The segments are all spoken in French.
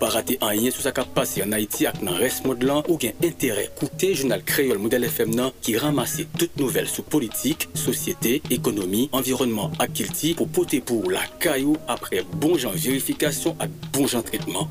pas rater un lien sur ce qui a passé en Haïti avec le reste monde là ou gain intérêt coûter journal créole modèle FM nan, qui ramassait toutes nouvelles sur politique, société, économie, environnement à Kilti pour poter pour la caillou après bon genre vérification et bon genre traitement.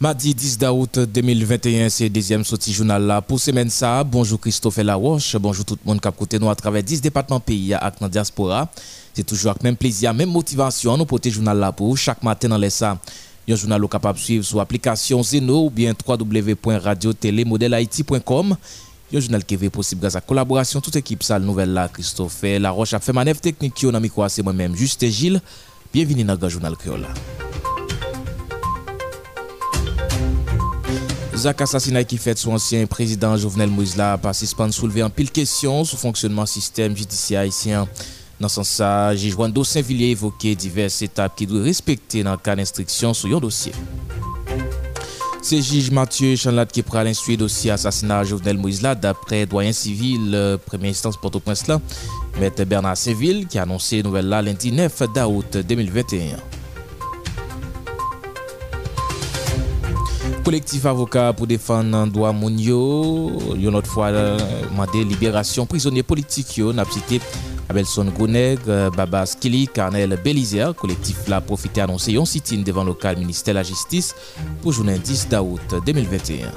Mardi 10 d'août 2021, c'est le deuxième sortie journal là pour semaine ça. Bonjour Christophe Laroche, bonjour tout le monde qui a côté nous à travers 10 départements pays à la diaspora. C'est toujours avec même plaisir, même motivation, nous porter journal là pour chaque matin dans les ça. Un journal capable de suivre sur l'application Zeno ou bien www.radiotélémodèlehaiti.com. Un journal qui est possible grâce à la collaboration toute équipe ça nouvelle là Christophe Laroche a fait manœuvre technique on a micro c'est moi-même juste Gilles. Bienvenue dans le journal créole. Zak assassinat qui fait son ancien président Jovenel Moïse là participant de soulever en pile question sur fonctionnement système judiciaire haïtien. Dans ce sens, Jijuando Saint-Villier évoqué diverses étapes qui doivent respecter dans le cas d'instruction sur un dossier. C'est juge Mathieu Chanlat qui prend l'instruit dossier assassinat Jovenel Moïse là d'après doyen civil première instance Port-au-Prince là, maître Bernard Saint-Vil qui a annoncé nouvelle là lundi 9 d'août 2021. Collectif avocat pour défendre droit Mounio, une autre fois demandé libération prisonniers politiques yo n'a cité Abelson Gounègue, Baba Skili, Carnel Belizère. Collectif là profité annoncé un sit-in devant le local ministère de la justice pour journée 10 d'août 2021.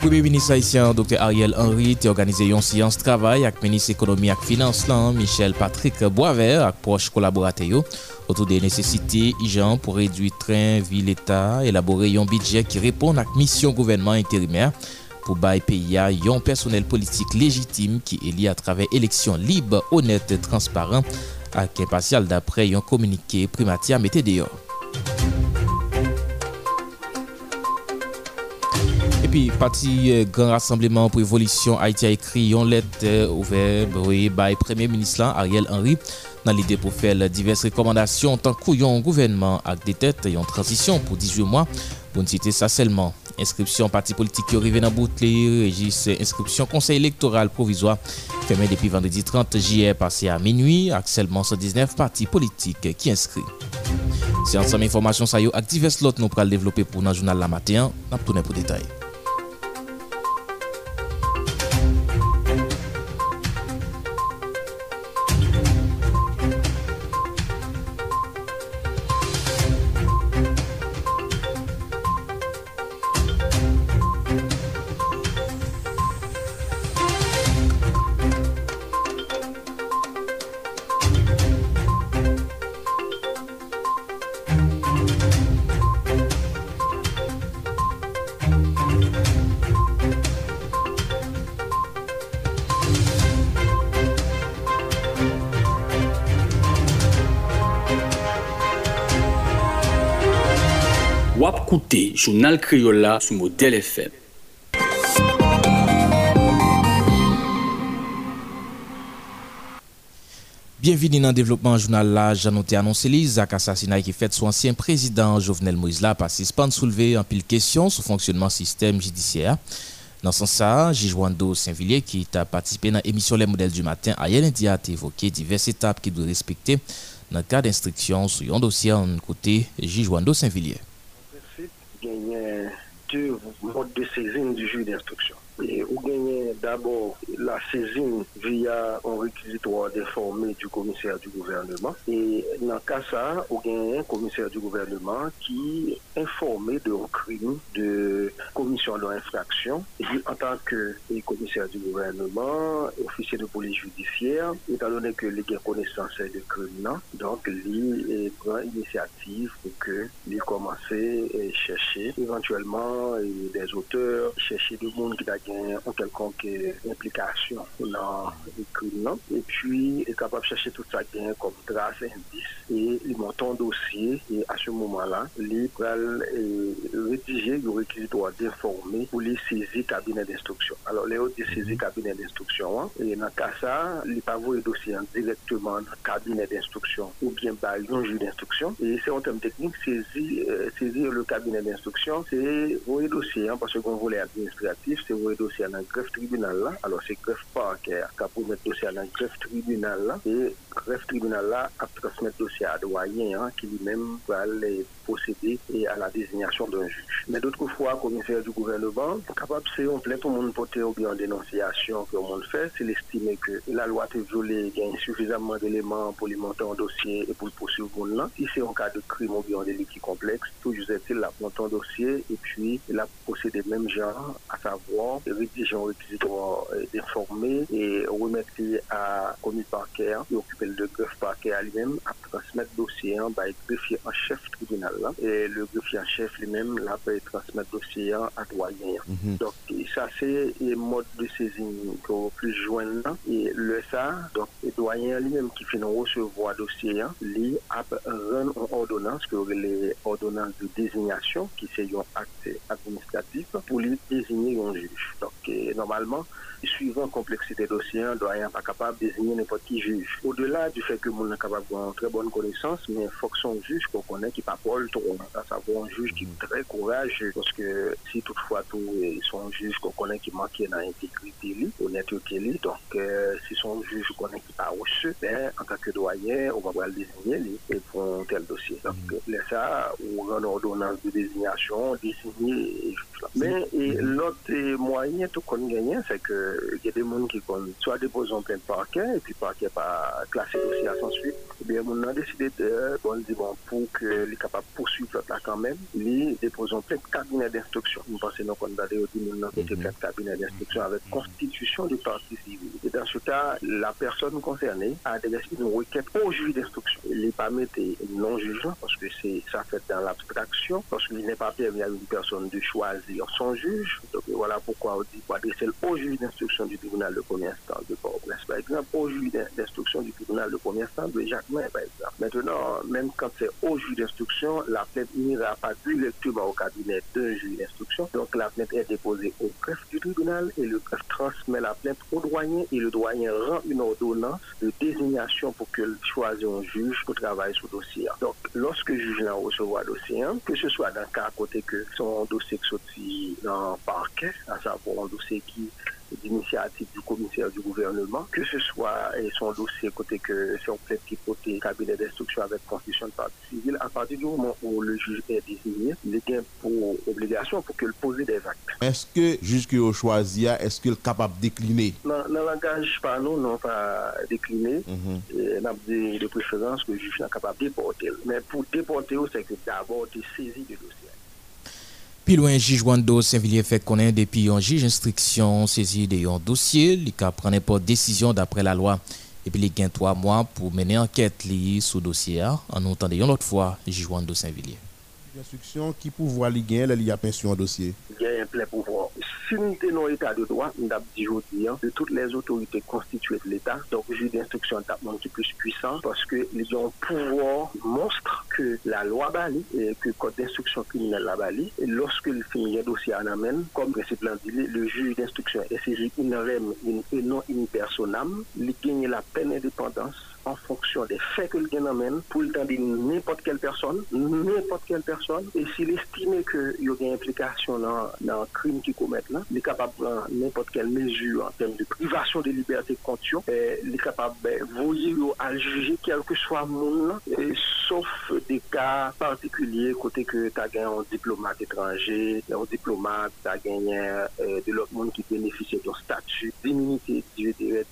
Premier ministre haïtien Dr Ariel Henry a organisé une séance de travail avec ministre économie et finance Michel-Patrick Boisvert avec proche collaborateur autour des nécessités urgentes pour réduire train ville état élaborer un budget qui répond à la mission gouvernement intérimaire pour bailler pays à un personnel politique légitime qui est lié à travers élections libres, honnêtes, transparentes et impartiales d'après un communiqué primatier mettez dehors. Et puis parti grand rassemblement pour évolution Haïti a écrit une lettre ouverte par premier ministre Ariel Henry dans l'idée pour faire diverses recommandations tant qu'un gouvernement avec des têtes et en transition pour 18 mois pour ne citer ça seulement. Inscription parti politique qui arrive dans Boutli, registre inscription conseil électoral provisoire fermé depuis vendredi 30 juillet passé à minuit, avec seulement 119 partis politiques qui inscrits. C'est ensemble information ça yo active slot nous pral développer pour dans journal la matin, n'a tourner pour détail. Écoutez, Journal Criolla sous modèle FM. Bienvenue dans le développement journal là, j'ai noté annoncé l'Isaac assassinat qui fait son ancien président Jovenel Moïse là, parce qu'il se pend soulever en pile question sur le fonctionnement du système judiciaire. Dans ce sens, Jijuando Saint-Villier qui a participé dans l'émission Les Modèles du Matin, a évoqué diverses étapes qu'il doit respecter dans le cadre d'instruction sur un dossier en côté Jijuando Saint-Villier. Il y a deux modes de saisine du juge d'instruction. Et vous gagnez d'abord la saisine via un réquisitoire déformé du commissaire du gouvernement. Et dans le cas ça, vous gagnez un commissaire du gouvernement qui est informé de crime de commission de l'infraction. Et en tant que commissaire du gouvernement, officier de police judiciaire, étant donné que les connaissances de crime, donc il prend l'initiative pour que il commence à chercher éventuellement des auteurs, chercher des monde qui ont quelconque implication dans le crime et puis est capable de chercher tout ça comme trace, indice et ils montent un dossier et à ce moment-là, ils peuvent rédiger le réquisitoire d'informer pour les saisir cabinet d'instruction. Alors, les autres saisir cabinet d'instruction, hein, et dans le cas ça, ils peuvent voir le dossier directement dans le cabinet d'instruction ou bien par un juge d'instruction. Et c'est en terme technique, saisir le cabinet d'instruction, c'est voir le dossier, hein, parce qu'on voulait administratif, c'est voir dossier dans le greffe tribunal là. Alors c'est greffe parquet qui a pour mettre dossier dans le greffe tribunal là. Et greffe tribunal là a transmettre dossier à doyen hein, qui lui-même va procéder et à la désignation d'un juge. Mais d'autres fois, commissaire du gouvernement, capable c'est on plaît pour monde porter ou bien dénonciation que on fait, c'est l'estimer que la loi est violée, il y a suffisamment d'éléments pour lui monter un dossier et pour le poursuivre là. Si c'est en cas de crime ou bien délit qui complexe, toujours est-il la monter un dossier et puis la procéder même genre à savoir rédiger un réquisitoire d'informer et remettre à commis parquet, qui occupe le greffe parquet à lui-même, à transmettre dossier par le greffier en chef tribunal. Là, et le greffier en chef lui-même peut transmettre dossier à doyen. Donc, ça, c'est le mode de saisine qu'on peut joindre. Et le ça, donc, le doyen lui-même qui finit recevoir dossier, lui, a rendre une ordonnance, que les ordonnances de désignation, qui c'est un acte administratif, pour lui désigner un juge. Donc, normalement, suivant la complexité des dossiers, on doit être capable de désigner n'importe qui juge. Au-delà du fait que nous sommes capables d'avoir une très bonne connaissance, mais il faut que son juge qu'on connaît qui ne parle pas trop. À savoir un juge qui est très courageux, parce que si toutefois ils sont un juge qu'on connaît qui manque dans l'intégrité, honnêteté, donc si son juge qu'on connaît qui n'est pas reçu, en tant que doyen, on va le désigner pour un tel dossier. Donc, laisse ça, on rend ordonnance de désignation, désigner. Mais l'autre moyen tout qu'on gagne, c'est que il y a des gens qui ont soit déposé en plein parquet et puis le parquet n'a pas classé le dossier à son suite. Et bien, on a décidé de dire bon, pour qu'il est capable de poursuivre là quand même, il dépose en plein cabinet d'instruction. Nous pensons qu'on a des plein cabinet d'instruction avec constitution du parti civil. Et dans ce cas, la personne concernée a adressé une requête au juge d'instruction. Il n'est pas metté non-jugeant parce que ça fait dans l'abstraction, parce qu'il n'est pas permis à une personne de choisir son juge. Donc voilà pourquoi on dit adresser au juge d'instruction du tribunal de première instance de Port-au-Prince, par exemple, au juge d'instruction du tribunal de première instance de Jacquemin, par exemple. Maintenant, même quand c'est au juge d'instruction, d'instruction, la plainte n'ira pas directement au cabinet d'un juge d'instruction. Donc la plainte est déposée au greffe du tribunal et le greffe transmet la plainte au doyen et le doyen rend une ordonnance de désignation pour que choisisse un juge pour travailler sur le dossier. Donc lorsque le juge n'a recevoir le dossier, que ce soit dans le cas à côté que son dossier qui sortit dans le parquet, à savoir un dossier qui d'initiative du commissaire du gouvernement, que ce soit son dossier côté que son plainte qui côté cabinet d'instruction avec constitution de partie civile, à partir du moment où le juge est désigné, il est pour obligation pour qu'il pose des actes. Est-ce que juge qui a choisi, est-ce qu'il est capable de décliner? Dans le langage, pas nous, non pas décliner. On a de préférence que le juge n'est capable de déporter. Mais pour déporter, c'est que d'abord tu saisis le dossier. Puis loin, Jijuando Saint-Villier fait connaître depuis un juge d'instruction saisi de un dossier. Il a pris n'importe décision d'après la loi. Et puis il a 3 mois pour mener enquête liée sous dossier. En entendant une autre fois, Jijuando Saint-Villier. L'instruction qui pouvoir les gagner, il y a pension en dossier. Il y a un plein pouvoir. Si nous tenons l'état de droit, nous avons dit aujourd'hui de toutes les autorités constituées de l'État, donc le juge d'instruction est un petit peu plus puissant parce qu'ils ont un pouvoir monstre que la loi Bali et que le code d'instruction criminelle la Bali. Et lorsque le finit un dossier en amène, comme principe dit, le juge d'instruction est saisi in rem et non in personam, il gagne la peine d'indépendance en fonction des faits que le gagne amène pour le temps de n'importe quelle personne, et s'il estime qu'il y a une implication dans le crime qu'il commet, il est capable de prendre n'importe quelle mesure en termes de privation de liberté constitutionnelle, il est capable de voyer ou à juger quel que soit monde, sauf des cas particuliers, côté que tu as gagné un diplomate étranger, un diplomate, tu as gagné de l'autre monde qui bénéficie d'un statut d'immunité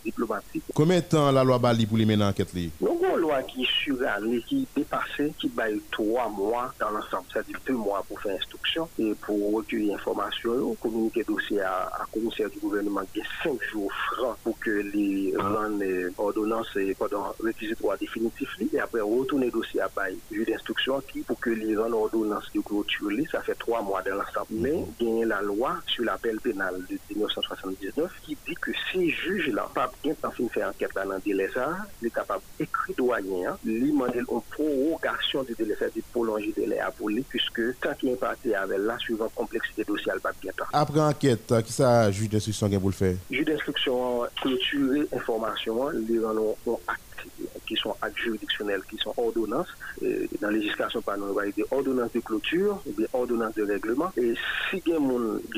diplomatique. Combien de temps la loi Bali pour les mener enquête? Donc, une loi qui surannée, qui dépassée, qui baille 3 mois dans l'ensemble, c'est-à-dire 2 mois pour faire instruction et pour recueillir information, communiquer dossier à commissaire du gouvernement qui est 5 jours francs pour que les rendent ordonnance et pendant réquisitoire définitif et après retourner dossier à bail juge d'instruction qui pour que les rendent ordonnance de clôture ça fait 3 mois dans l'ensemble. Mais il y a la loi sur l'appel pénal de 1979 qui dit que si juge là pas bien en fin de faire enquête dans un délai ça il est capable d'écrire doyen lui demander une prorogation du délai c'est-à-dire prolonger délai à pour lui puisque tant qu'il est parti avec la suivant complexité dossier pas bien après enquête, qui ça juge d'instruction pour le faire? Juge d'instruction, clôturer information, les rendons ont acte qui sont actes juridictionnels, qui sont ordonnances, dans la législation, on va dire ordonnances de clôture, et bien ordonnances de règlement. Et si quelqu'un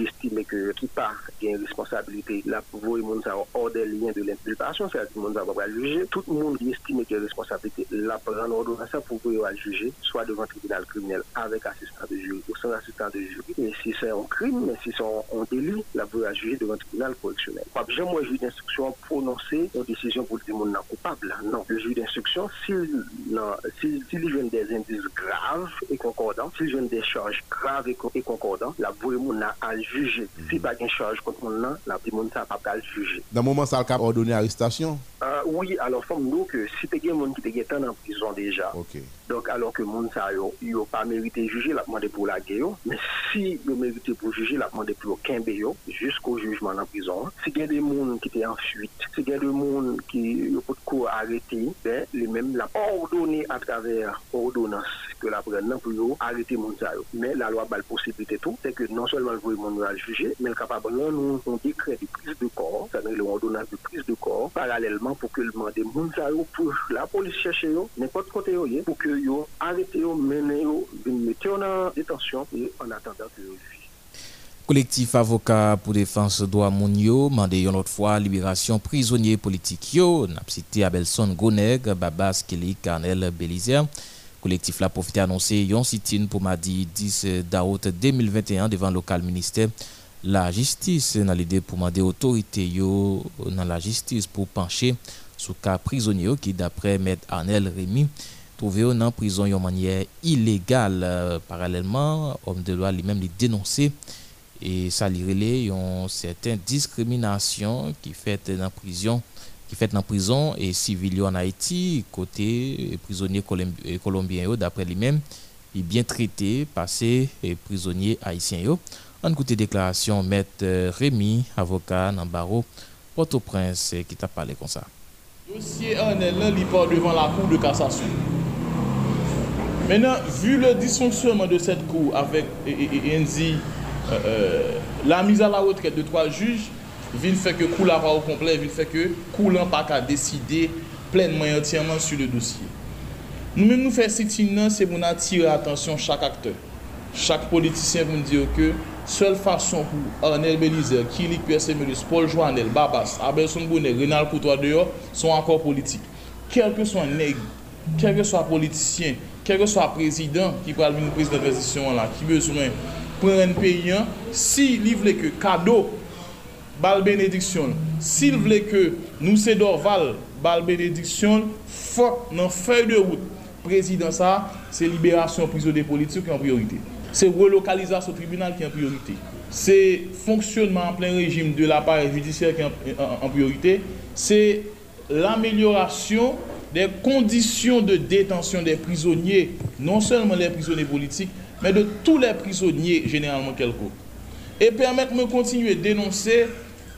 estime que qui part, qui a une responsabilité, là, vous et monde, ça hors des liens de l'inculpation, c'est-à-dire que le monde va juger. Tout le monde qui estime qu'il y a une responsabilité, là, prend l'ordonnance pour pouvoir juger, soit devant le tribunal criminel avec assistant de jury ou sans assistant de jury. Et si c'est un crime, mais si c'est un délit, là, vous allez juger devant le tribunal correctionnel. Pas besoin, moi, juge d'instruction, prononcer une décision pour le monde non coupable. Non, le juge d'instruction, s'il y a des indices graves et concordants, s'il y a des charges graves et concordants, la personne a jugé. Si il n'y a pas de charge contre le monde, la personne n'a pas à juger. Dans le moment, ça a ordonné l'arrestation? Oui, alors, nous que si tu as un monde qui est en prison déjà, okay. Donc alors que le monde n'a pas mérité de juger, il a demandé pour la guerre, mais si il a mérité pour juger, il a demandé pour le Kimbeo jusqu'au jugement en prison. Si il y a des gens qui étaient en fuite, si il y a des gens qui ont arrêté, ben, les mêmes l'ont ordonné à travers ordonnance que la prenne pour arrêter les gens. Mais la loi a la possibilité tout, c'est que non seulement le monde va juger, mais le capable de nous décret de prise de corps, c'est-à-dire l'ordonnance de prise de corps, parallèlement pour que le monde des gens pour la police cherche n'importe côté pour que yo arrêté mener mettre en détention et en attendant que collectif avocat pour défense droit monio mandé une autre fois libération prisonnier politique yo n'a cité Abelson Gounègue, Baba Skili, Carnel Belizère. Collectif la profité annoncé yon sit-in pour mardi 10 d'août 2021 devant local ministère la justice dans l'idée pour demander autorité yo dans la justice pour pencher sur cas prisonnier qui d'après maître Arnel Rémy trouvé en prison de manière illégale. Parallèlement homme de loi lui-même les dénoncé et ça lui relève une certaine discrimination qui fait dans prison et civil en Haïti côté prisonnier colombien d'après lui-même il bien traité passé prisonnier haïtien yo. En côté déclaration, maître Rémy, avocat Nambaro, Port-au-Prince, qui t'a parlé comme ça. Dossier en est là, il part devant la Cour de cassation. Maintenant, vu le dysfonctionnement de cette cour avec Enzi, la mise à la retraite de 3 juges, il fait que Coulara au complet, il fait que Coulan pas qu'à décider pleinement et entièrement sur le dossier. Nous-mêmes, nous faisons ce c'est pour attirer l'attention de chaque acteur, chaque politicien pour nous dire que seule façon pour Arnel Belizaire, Kily PSC Melis, Paul Joanne, El Babass, Abelson Gounègue, Renald Coutois dehors sont encore politiques. Quel que soit nègre, quel que soit politicien, quel que soit président qui parle une prise de transition là, qui besoin prendre un pays, s'il livre que cadeau, bal bénédiction, s'il veut que nous c'est d'Orval, bal bénédiction, faut dans feuille de route. Président ça, c'est libération prisonniers politiques en priorité. C'est relocalisation au tribunal qui est en priorité. C'est fonctionnement en plein régime de l'appareil judiciaire qui est en priorité. C'est l'amélioration des conditions de détention des prisonniers, non seulement les prisonniers politiques, mais de tous les prisonniers, généralement quelconques. Et permettre-moi de continuer à dénoncer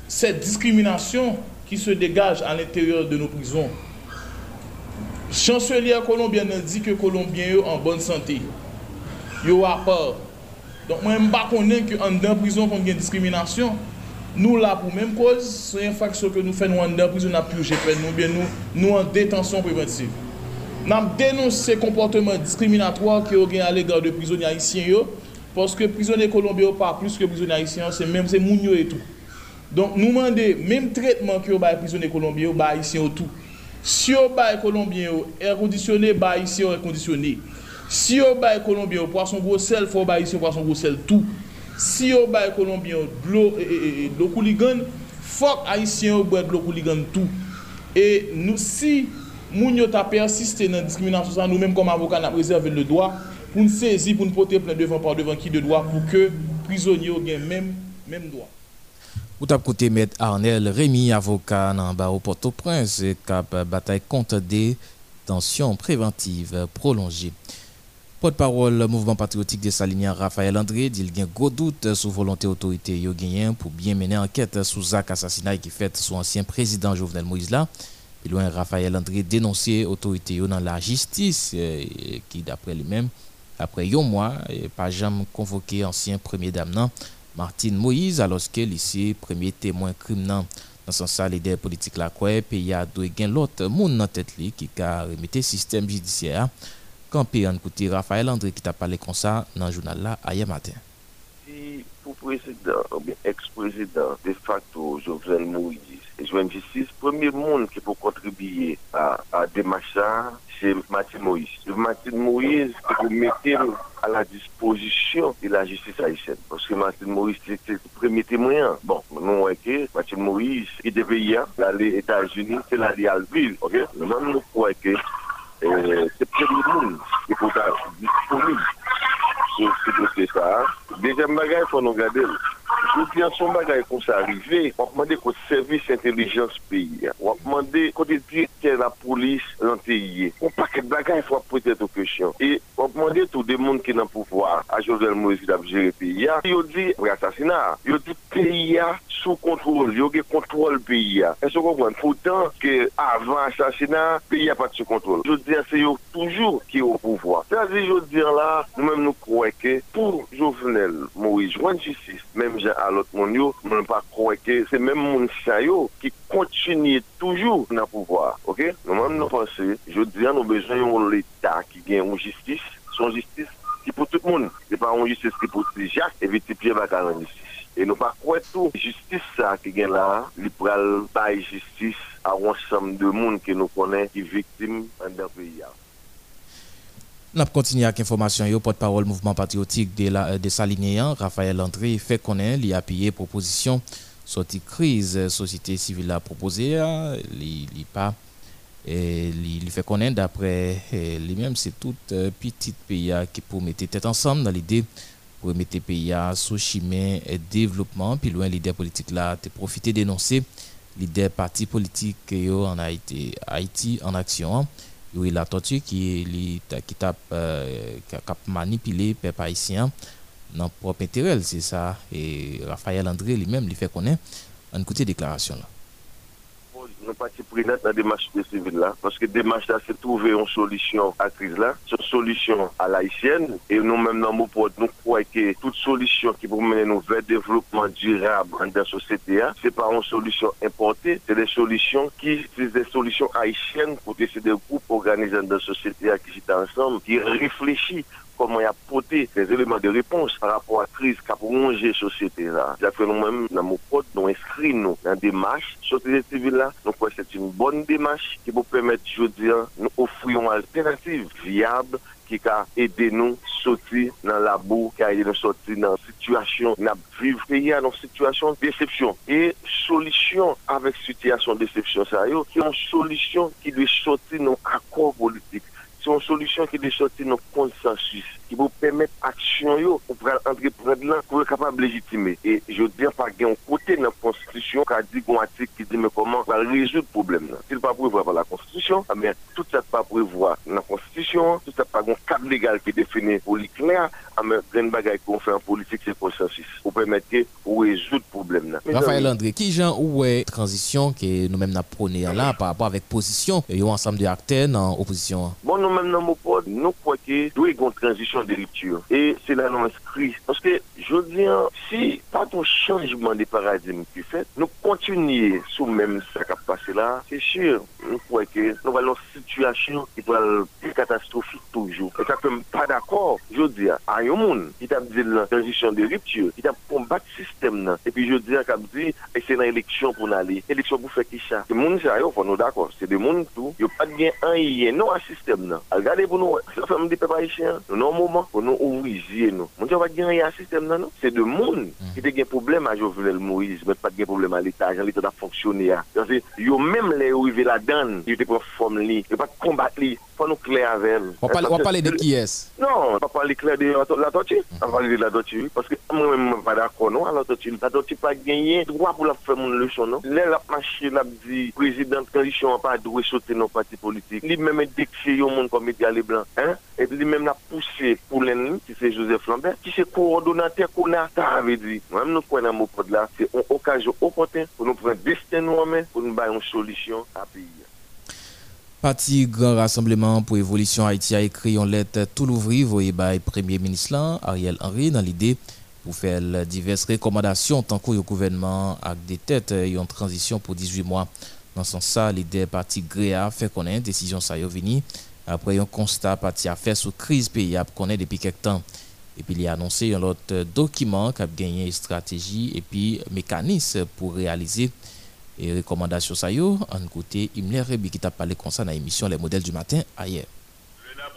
cette discrimination qui se dégage à l'intérieur de nos prisons. Chancelière colombienne dit que les Colombiens sont en bonne santé. Ils ont peur. Donc, moi, je ne sais pas qu'en prison, il y a une discrimination. Nous, là, pour même cause, c'est un faction que nous faisons en prison, nous avons purgé peine, nous, bien nous en détention préventive. Nous dénonçons ces comportements discriminatoires qui ont à l'égard de prisonniers haïtiens, parce que les prisonniers colombiens, pas plus que les prisonniers haïtiens, c'est même c'est mounio et tout. Donc, nous demandons le même traitement que les prisonniers colombiens, les haïtiens, tout. Si les Colombiens sont conditionnés, les haïtiens sont conditionnés. Si vous avez des Colombiens, poisson gros sel, faut bailler sur poisson gros sel tout. Si vous avez des Colombiens, de l'eau couligan, faut haïtien boire de l'eau couligan tout. Et nous, si nous avons persisté dans la discrimination, nous-mêmes comme avocats, nous avons réservé le droit pour nous saisir, pour nous porter plein devant, par devant qui de droit, pour que les prisonniers aient même droit. Ou tap côté M. Arnel Rémy, avocat dans Port-au-Prince, cap bataille contre des tensions préventives prolongées. Porte-parole mouvement patriotique de Salignan, Raphaël André, dit qu'il y a gros doute sur volonté autorité yogéen pour bien mener enquête sous Zak assassinat qui fait sous ancien président Jovenel Moïse là. Puis loin Raphaël André dénonçait autorité dans la justice qui d'après lui-même après un mois pas jamais convoqué ancien premier dame nan, Martine Moïse alors que lycée premier témoin crime nan. Dans son sens, leader politique la quoi pays a doit gain l'autre monde dans tête li qui a remetté système judiciaire. Quand on écoute Raphaël André qui t'a parlé comme ça dans le journal là hier matin. Si pour président ou bien ex-président de facto Jovenel Moïse et Jovenel Justice, premier monde qui peut contribuer à démarche ça, c'est Martine Moïse. Martine Moïse pour mettre à la disposition de la justice haïtienne. Parce que Martine Moïse, c'était le premier témoin. Bon, nous, que Martine Moïse, il devait y aller aux États-Unis, c'est l'aller à Alville. Ok? Nous, nous croyons que c'est premier monde qui peut être disponible sur ce dossier-là. Deuxième bagage, il faut nous regarder. Nous bien son bagage qu'on s'est arrivé, on demandé qu'au service intelligence pays, on demandé qu'on directeur la police l'antérieur. On pas que bagage faut poser aux questions. Et on demandé tout des monde qui dans pouvoir à Jovenel Moïse d'ab gérer pays. Il dit assassinat, il dit pays sous contrôle, il y contrôle pays. Est-ce qu'on comprend pourtant que avant assassinat, pays a pas de contrôle. Je dis c'est toujours qui au pouvoir. C'est-à-dire je dis là, nous même nous croyons que pour Jovenel Moïse, Juan justice même à l'autre monde, je ne crois pas que c'est même mon chaillot qui continue toujours dans le pouvoir. Okay? Nous-mêmes, nous pensons, je dis, nous besoin de l'État qui gagne une justice, son justice qui pour tout le monde. Ce n'est pas une justice qui pour Jacques et Pierre Bacaran justice. Et nous ne croyons pas tout. Justice ça qui gagne là, il prend pas justice à ensemble de monde que nous connaissons qui victimes dans le pays. Nous continuons avec l'information. Le porte-parole mouvement patriotique de Salignan, Raphaël André, fait connaître qu'il a appuyé proposition sortie crise société civile a proposée. Il fait connaître d'après lui-même, c'est tout petit pays qui peut mettre tête ensemble dans l'idée pour mettre pays sous chemin et développement. Puis loin, l'idée politique là, a profité d'énoncer l'idée parti politique en Haïti en action. Oui, la tortue qui a manipulé les Haïtiens dans propre intérêt, c'est ça. Et Raphaël André lui-même lui fait connaître. On écoute la déclaration là. nous partis pris dans la démarche de civil là, parce que démarche là, c'est trouver une solution à la crise là, une solution à l'haïtienne, et nous-mêmes dans mon port, nous croyons que toute solution qui peut mener nous vers le développement durable dans la société, ce n'est pas une solution importée, c'est des solutions qui, c'est des solutions haïtiennes pour que c'est des groupes organisés dans la société qui sont ensemble, qui réfléchissent comment y apporter des éléments de réponse par rapport à la crise qui a prolongé la société là. D'après nous-mêmes, dans mon pote, nous inscrits nous dans des marches société civile là. Donc c'est une bonne démarche qui peut permettre, je veux dire, nous offrir une alternative viable qui a aidé nous sortir dans la boue, qui a aidé nous sortir dans la situation, nous vivons pays dans situation de déception. Et solution avec situation de déception, ça y est, c'est une solution qui doit sortir dans l'accord politique. C'est une solution qui est sortie dans le consensus, qui vous permet l'action pour entreprendre pour être capable de légitimer. Et je dis pas qu'il y a un côté dans la Constitution qui a dit qu'on qui dit mais comment on va résoudre le problème. S'il n'est pas prévu par la Constitution, mais tout ça n'est pas prévu dans la Constitution, tout ça n'est pas un cadre légal qui est défini pour l'éclair, mais une bagaille qu'on fait en politique, c'est le consensus. Pour permettre qu'on résoudre le problème. Raphaël André, qui genre ou est transition que nous-mêmes nous prenons là par rapport avec position et ensemble de acteurs en opposition? Même dans mon port, nous croyons qu'il doit y avoir une transition de rupture. Et c'est là nous inscrit. Parce que, je veux dire, si pas ton changement de paradigme qui fait, nous continuons sous même ça qui a passé là, c'est sûr, nous croyons que nous allons une situation qui va être plus catastrophique toujours. Et ça ne sommes pas d'accord. Je veux dire, à un monde qui t'a dit la transition de rupture, qui t'a combattu le système là. Et puis je veux dire, c'est dans l'élection pour aller. L'élection pour faire qui ça. Les gens, c'est nous d'accord. C'est des gens tout. Il n'y a pas de gain un lien, non à ce système là. Regardez pour nous, la femme des peuples haïtiens, nous avons un moment pour nous ouvrir nous. Nous avons un système, c'est de monde qui a des problèmes à Jovenel Moïse, mais pas de problème à l'État, l'État a fonctionné. Même les arrivés là-dedans, ils ont formé, ils ne pas combattre, il faut nous clair avec elle. On va parler de qui est-ce? Non, on va parler clair de la tortue. On va parler de la tortue, parce que moi-même, je ne suis pas d'accord, non, à la tortue. La tortue n'a pas gagné droit pour la faire mon leçon, non? Là, la machine a dit, président de transition n'a pas droit de sauter dans le parti politique. Lui-même est décrit au monde comme média les blancs, hein? Et puis lui-même l'a poussé pour l'ennemi, qui c'est Joseph Lambert, qui c'est coordonnateur qu'on a, ça avait dit. Moi-même, nous prenons un mot pour là, c'est une occasion opportune pour nous prendre destin nous en main, pour nous bailler une solution à payer. Parti Grand Rassemblement pour Évolution Haïti a écrit une lettre tout l'ouvrir, voyez, by Premier ministre là, Ariel Henry, dans l'idée pour faire diverses recommandations tant qu'au gouvernement avec des têtes et en transition pour 18 mois. Dans ce sens, l'idée parti Gréa fait connaître décision ça y est venue. Après un constat parti à faire sous crise pays connaît depuis quelques temps. Et puis il a annoncé un autre document qui a gagné stratégie et puis mécanisme pour réaliser les recommandations. Ça y est, en côté Imler Rebud qui t'a parlé comme ça dans l'émission Les Modèles du Matin ailleurs.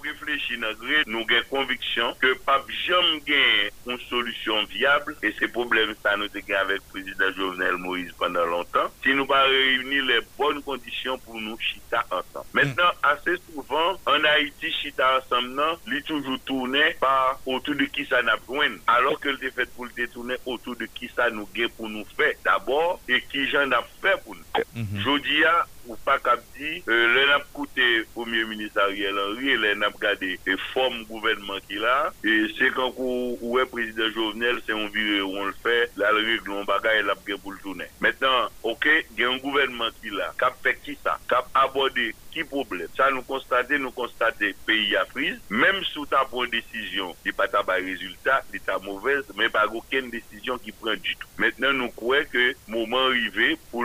Réfléchir dans gré, nous avons conviction que pape jamais gagne une solution viable et ces problèmes ça nous a avec le président Jovenel Moïse pendant longtemps si nous pas réunir les bonnes conditions pour nous chita ensemble. Maintenant assez souvent en Haïti chita ensemble non, il toujours tourné par autour de qui ça n'a besoin alors que le fait pour le détourner autour de qui ça nous gagne pour nous faire d'abord et qui j'en a fait pour nous. Jodia ou pas cap dit le n'a coûté premier ministre Ariel Henry le n'a regardé et forme gouvernement qui là et c'est quand ou est président Jovenel c'est on viré on le fait la règle on bagaille la pour le tourner. Maintenant OK, il y a un gouvernement qui là cap fait qui ça cap aborder qui problème ça nous constater pays à prise même sous ta bonne décision il pas ta résultat il ta mauvaise mais pas aucune décision qui prend du tout. Maintenant nous croyons que moment arrivé pour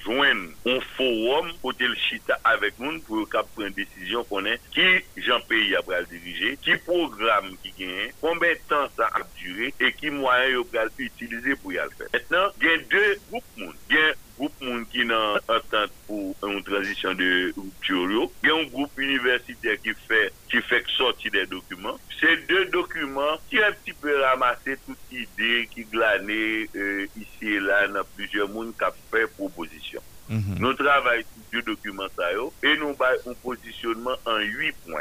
joindre un forum pour le chita avec nous pour prendre une décision qu'on est qui Jean pays a pral diriger, qui programme qui gagne, combien de temps ça a duré et qui moyen yo pral utiliser pour y le faire. Maintenant, il y a deux groupes monde. Il y a un groupe monde qui dans entente pour une transition de rupture, il y a un groupe universitaire qui fait sortir des documents. Ces deux documents qui un petit peu ramasser toute idée qui glanée ici et là dans plusieurs mondes qui a fait proposition. Nous travaillons sur deux documents ça et nous avons un positionnement en 8 points.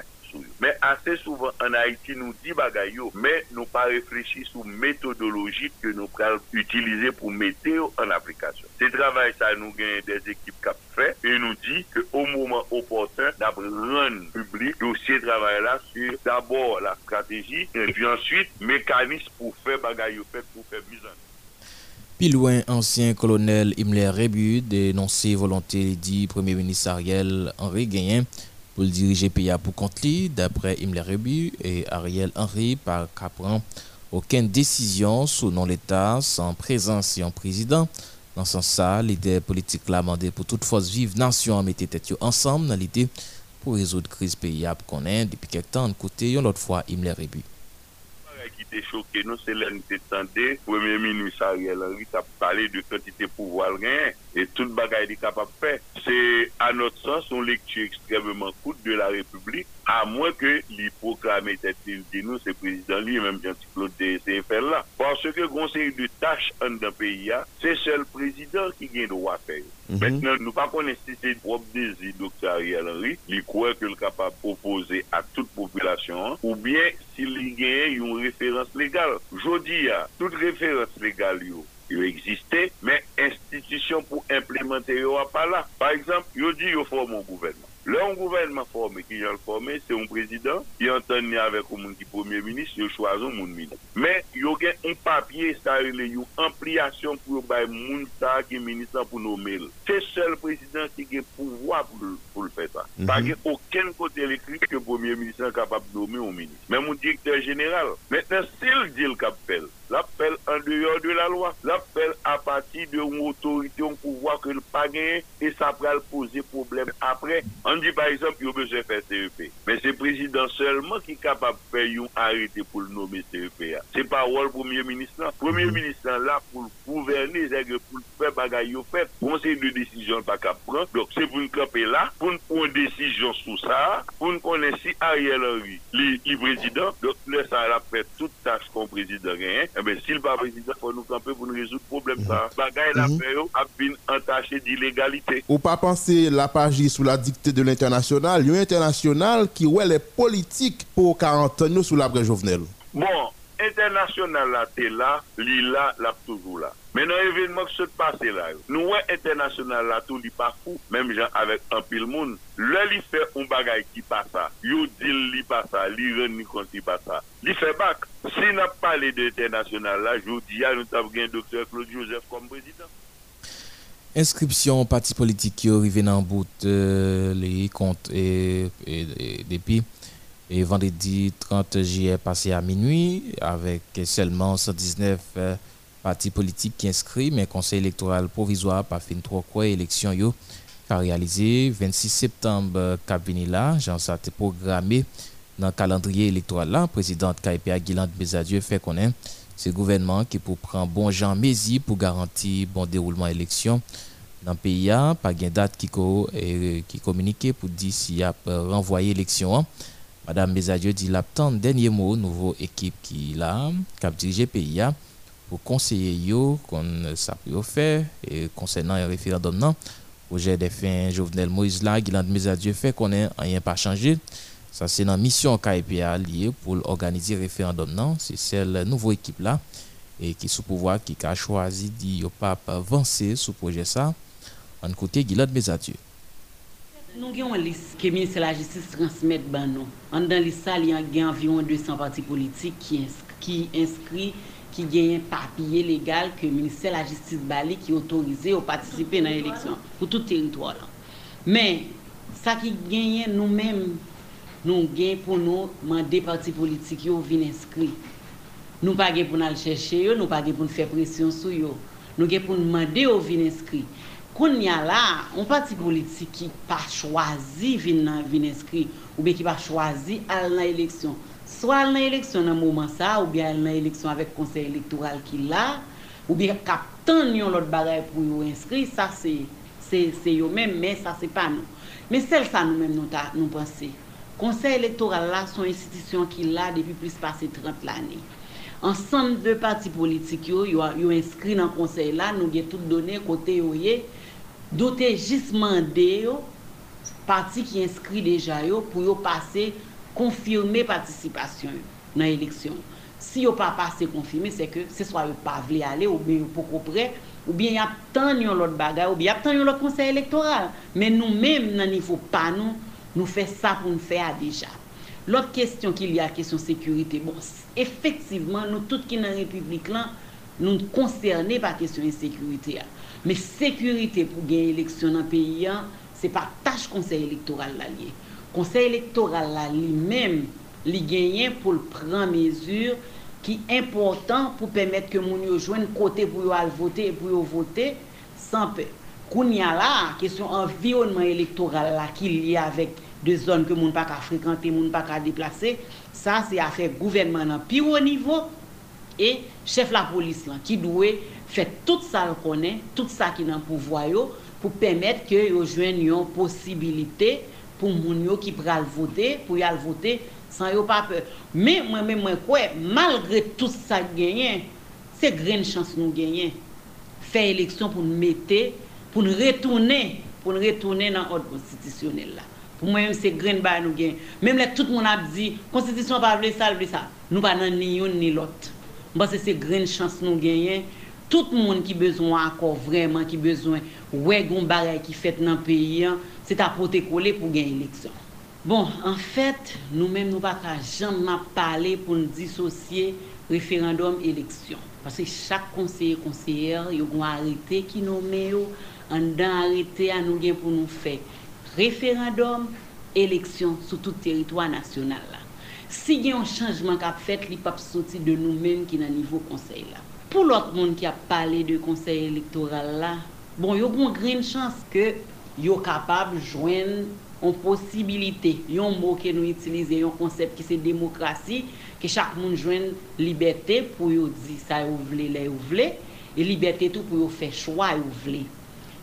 Mais assez souvent en Haïti nous dit bagayo mais nous pas réfléchi sur méthodologie que nous allons utiliser pour mettre en application. Ce travail ça nous gagne des équipes qui fait et nous dit que au moment opportun d'apprendre public dossier travail là sur d'abord la stratégie et puis ensuite mécanisme pour faire bagayo fait pour faire mise en Puis loin, ancien colonel Imler Rebud dénonçait volonté dit Premier ministre Ariel Henry Gagné pour le diriger PIA pour compte lui. D'après Imler Rebud et Ariel Henry, par capran, aucune décision sous nom l'État sans présence et en président. Dans ce sens, l'idée politique l'a demandé pour toute force vive nation à mettre tête ensemble dans l'idée pour résoudre la crise PIA qu'on a depuis quelque temps de côté, l'autre fois, Imler Rebud. Qui était choqué, nous, c'est là que nous Premier ministre Ariel Henry a parlé de quantité de pouvoir rien et tout le bagage est capable de faire. C'est à notre sens une lecture extrêmement courte de la République, à moins que l'hypocrame était de nous, c'est président lui, même Jean-Claude DCFL là. Parce que le conseil de tâches en d'un pays, c'est seul président qui a le droit à faire. Maintenant, nous ne connaissons pas ses propres désirs, docteur Ariel Henry, il croit qu'il est capable de proposer à toute population, ou bien s'il y a une référence légale. Je dis, toute référence légale, il existait, mais institution pour implémenter, il n'y a pas là. Par exemple, je dis, il forme un gouvernement. Le gouvernement formé, qui a le formé, c'est un président qui entend avec un monde qui premier ministre, il choisit un monde ministre. Mais il y a un papier, ça il y a une ampliation pour le monde qui est ministre pour nommer. C'est le seul président qui a le pouvoir pour le faire ça. Parce qu'il n'y a aucun côté écrit que le premier ministre est capable de nommer un ministre. Même un directeur général. Maintenant, s'il dit le qu'appelle, l'appel en dehors de la loi, l'appel à partir d'une autorité, un pouvoir que le pas gagné et ça va le poser problème après. On dit par exemple qu'il y a besoin de faire CEP. Mais c'est le président seulement qui est capable de faire un arrêté pour le nommer CEP. C'est pas le rôle du Premier ministre. Le Premier ministre là pour gouverner, c'est pour faire bagaille au fait. Conseil de décision pas qu'à prendre. Donc c'est pour nous camper là, pour nous prendre une décision sur ça, pour nous connaître si Ariel Henry, le président, donc le ça a fait toute tâche comme président gagne. Eh bien, si le président faut nous camper pour nous résoudre le problème ça. Bagaille la paix a bien entaché d'illégalité. Ou pas penser la page sous la dictée de l'international, l'Union internationale qui ouais les politiques pour 40 ans sous la Jovenel. Bon, international là, t'es là, l'ILA, là, toujours là. Mais dans l'événement qui se passe là, nous, international là, tout n'est pas fou, même gens avec un pile monde. Là, il fait un bagage qui passe ça, il dit qu'il passe ça, il rend compte qu'il passe ça. Il fait bac. Si on n'a pas parlé d'international là, je vous dis, nous avons un docteur Claude Joseph comme président. Inscription parti politique qui arrive dans le bout les comptes et depuis et vendredi 30 juillet passé à minuit avec seulement 119 partis politiques qui inscrits mais conseil électoral provisoire par fin 3 quoi élection yo a réalisé 26 septembre cabinet là j'en ça était programmé dans calendrier électoral là présidente KPA Guylande Mézadieu fait connaître c'est le gouvernement qui pour prendre bon Jean Mézi pour garantir bon déroulement élection dans le pays. Pas de date qui communique pour dire s'il y a renvoyé l'élection. Madame Mézadieu dit l'attend dernier mot, nouveau équipe qui l'a dirigé le pays pour conseiller qu'on ça peut faire et concernant un référendum non. Projet des fins Jovenel Moïse là, Guylande Mézadieu fait qu'on n'a rien pas changé. Ça, c'est la mission KPA liée pour organiser le référendum. Non, c'est celle nouvelle équipe là et qui sous pouvoir qui a choisi de pas avancer sous projet ça. En côté Guylande Mézadieu. Nous avons une liste que le ministre de la Justice transmet à nous. Dans la liste, il y a environ 200 partis politiques qui inscrits, qui ont un papier légal que le ministère de la Justice Bali qui autorisé à participer dans l'élection pour tout territoire. Mais ça qui gagne nous-mêmes. Nous avons pour nous demander partis politiques qui viennent inscrits. Nous ne sommes pas pour nous chercher, nous ne sommes pas pour nous faire pression sur eux. Nous sommes pour nous demander aux viennent inscrits. Quand il y a là, un parti politique qui n'a pas choisi venir inscrits, ou bien qui n'a pas choisi aller à l'élection. Soit aller à l'élection dans le moment ça, ou bien aller à l'élection avec le conseil électoral qui là, ou bien capter l'autre bagaille pour nous inscrire, ça c'est eux-mêmes, mais ça c'est pas nous. Mais celle ça nous-mêmes nous pensons. Conseil électoral là sont institution qui là depuis plus passé 30 années. Ensemble de partis politiques yo inscrit dans conseil là nous avons tout donné côté yoyé doté justement des parti qui inscrit déjà yo pour yo passer confirmer participation dans l'élection. Si yo pas passé confirmer c'est que ce soit yo pas voulu aller ou bien yo pas prêt ou bien y a tant yon l'autre bagage ou bien y a tant yon l'autre conseil électoral mais nous-mêmes dans niveau pas nous nous faisons ça pour nous faire déjà. L'autre question qu'il y a, question sécurité. Bon, effectivement, nous tous qui dans la République, nous concernés par la question de sécurité. Mais sécurité pour gagner l'élection dans le pays, ce n'est pas tâche conseil électoral l'allié. Conseil électoral lui-même, il gagne pour prendre mesure qui est important pour permettre que les gens joignent côté pour voter et pour voter sans peur. Quand il y a la question environnement électoral là qui lié avec des zones que les gens ne peuvent pas fréquenter, les gens ne peuvent pas déplacer, ça c'est affaire gouvernement puis au niveau et chef de la police là, qui doit faire tout ça qu'on connaît, tout ça qui est dans le pouvoir pour permettre que les gens aient possibilité pour les gens qui peuvent voter, pour y aller voter sans y pas peur. Mais moi-même, malgré tout ça gagné, c'est grande chance nous gagner. Faire élection pour nous mettre, pour nous retourner dans l'ordre constitutionnel là. Pour moi, c'est grande bail nous gagner. Même là, tout le monde a dit, constitution pas voulu ça, nous pas dans ni une ni l'autre. Parce que c'est grande chance nous gagner. Tout le monde qui besoin encore vraiment, qui besoin ouais gon bagay qui fait dans le pays, c'est à protéger pour gagner l'élection. Bon, en fait, nous-mêmes, nous ne pouvons pas jamais parler pour nous dissocier référendum-élection. Parce que chaque conseillère, ils ont arrêté qui nous met, ils arrêté à nous pour nous faire référendum-élection sur tout le territoire national. Si il y a un changement qui a fait, il ne peut pas sortir de nous-mêmes qui sont au niveau conseil. Pour l'autre monde qui a parlé de conseil électoral, là, bon, ils ont une grande chance que ils sont capables de joindre une possibilité, un mot que nous utilisons, un concept qui c'est démocratie, que chaque monde joigne liberté pour dire ça ouvler, les ouvler, et liberté tout pour faire choix ouvler.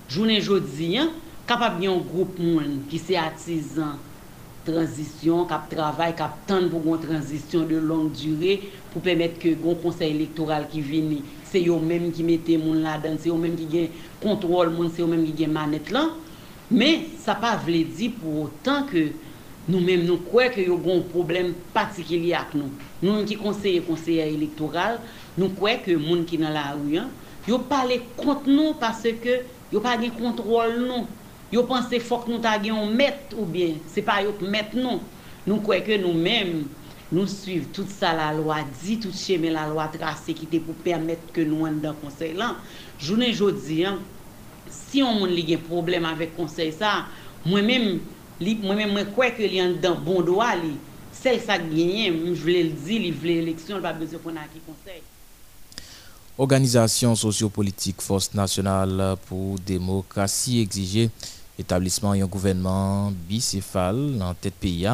Journée aujourd'hui, capable bien un groupe monde qui c'est artisan transition, qui travaille, qui tente pour une transition de longue durée pour permettre que le conseil électoral qui vient, c'est eux-mêmes qui mettent les gens là-dedans, c'est eux-mêmes qui gagnent contrôle, c'est eux-mêmes qui gagnent manette là. Mais ça ne veut pas dire pour autant que nous-mêmes, nous croyons qu'il y a un problème particulier avec nous. Nous qui conseillons les conseillers électoraux, nous croyons que les gens qui sont dans la rue, ils parlent contre nous parce que ils n'ont pas de contrôle. Ils pensent qu'il faut que nous ayons un maître ou bien. Ce n'est pas eux qui mettent nous. Nous croyons que nous-mêmes, nous suivons tout ça, la loi dit, tout ce que la loi tracée qui était pour permettre que nous soyons dans le conseil. Journée aujourd'hui, si on a un problème avec le conseil, moi-même, je crois que les gens dans bon droit, c'est ça qui je voulais le dire, ils voulaient l'élection, pas besoin qu'on ait qui conseil. Organisation sociopolitique Force nationale pour démocratie exigeait établissement d'un gouvernement bicéphale dans tête pays.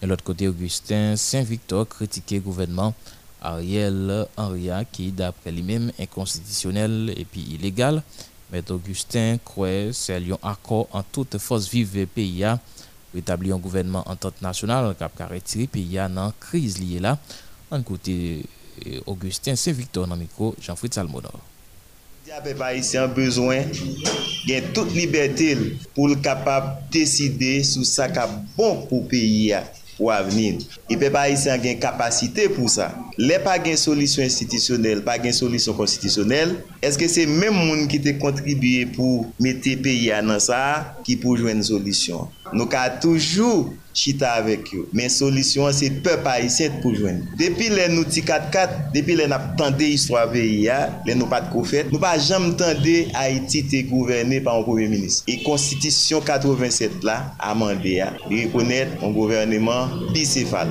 De l'autre côté, Augustin Saint-Victor critiquait le gouvernement Ariel Henry qui, d'après lui-même, est inconstitutionnel et puis illégal. Mais Augustin croit c'est un accord en toute force vive pays pour établir un gouvernement en entente nationale qui a retiré pays dans la crise liée là. En côté Augustin Saint-Victor dans micro Jean-Fritz Salmonor. Les Haïtiens ont besoin de toute liberté pour être capable de décider sur ce qui est bon pour le pays. Pour l'avenir. Et les Haïtiens ont une capacité pour ça. Les pas de solution institutionnelle, pas de solution constitutionnelle, est-ce que c'est même monde qui te contribué pour mettre le pays dans ça qui pour jouer une solution? Nous avons toujours chita avec eux. Mais la solution, c'est le peuple haïtien pour jouer. Depuis les nous 4-4, depuis les nous attendons l'histoire pays, les nous pas de fait, nous pas jamais entendu Haïti te gouverné par un premier ministre. Et la Constitution 87 là, amendée, reconnaître un gouvernement bicéphale,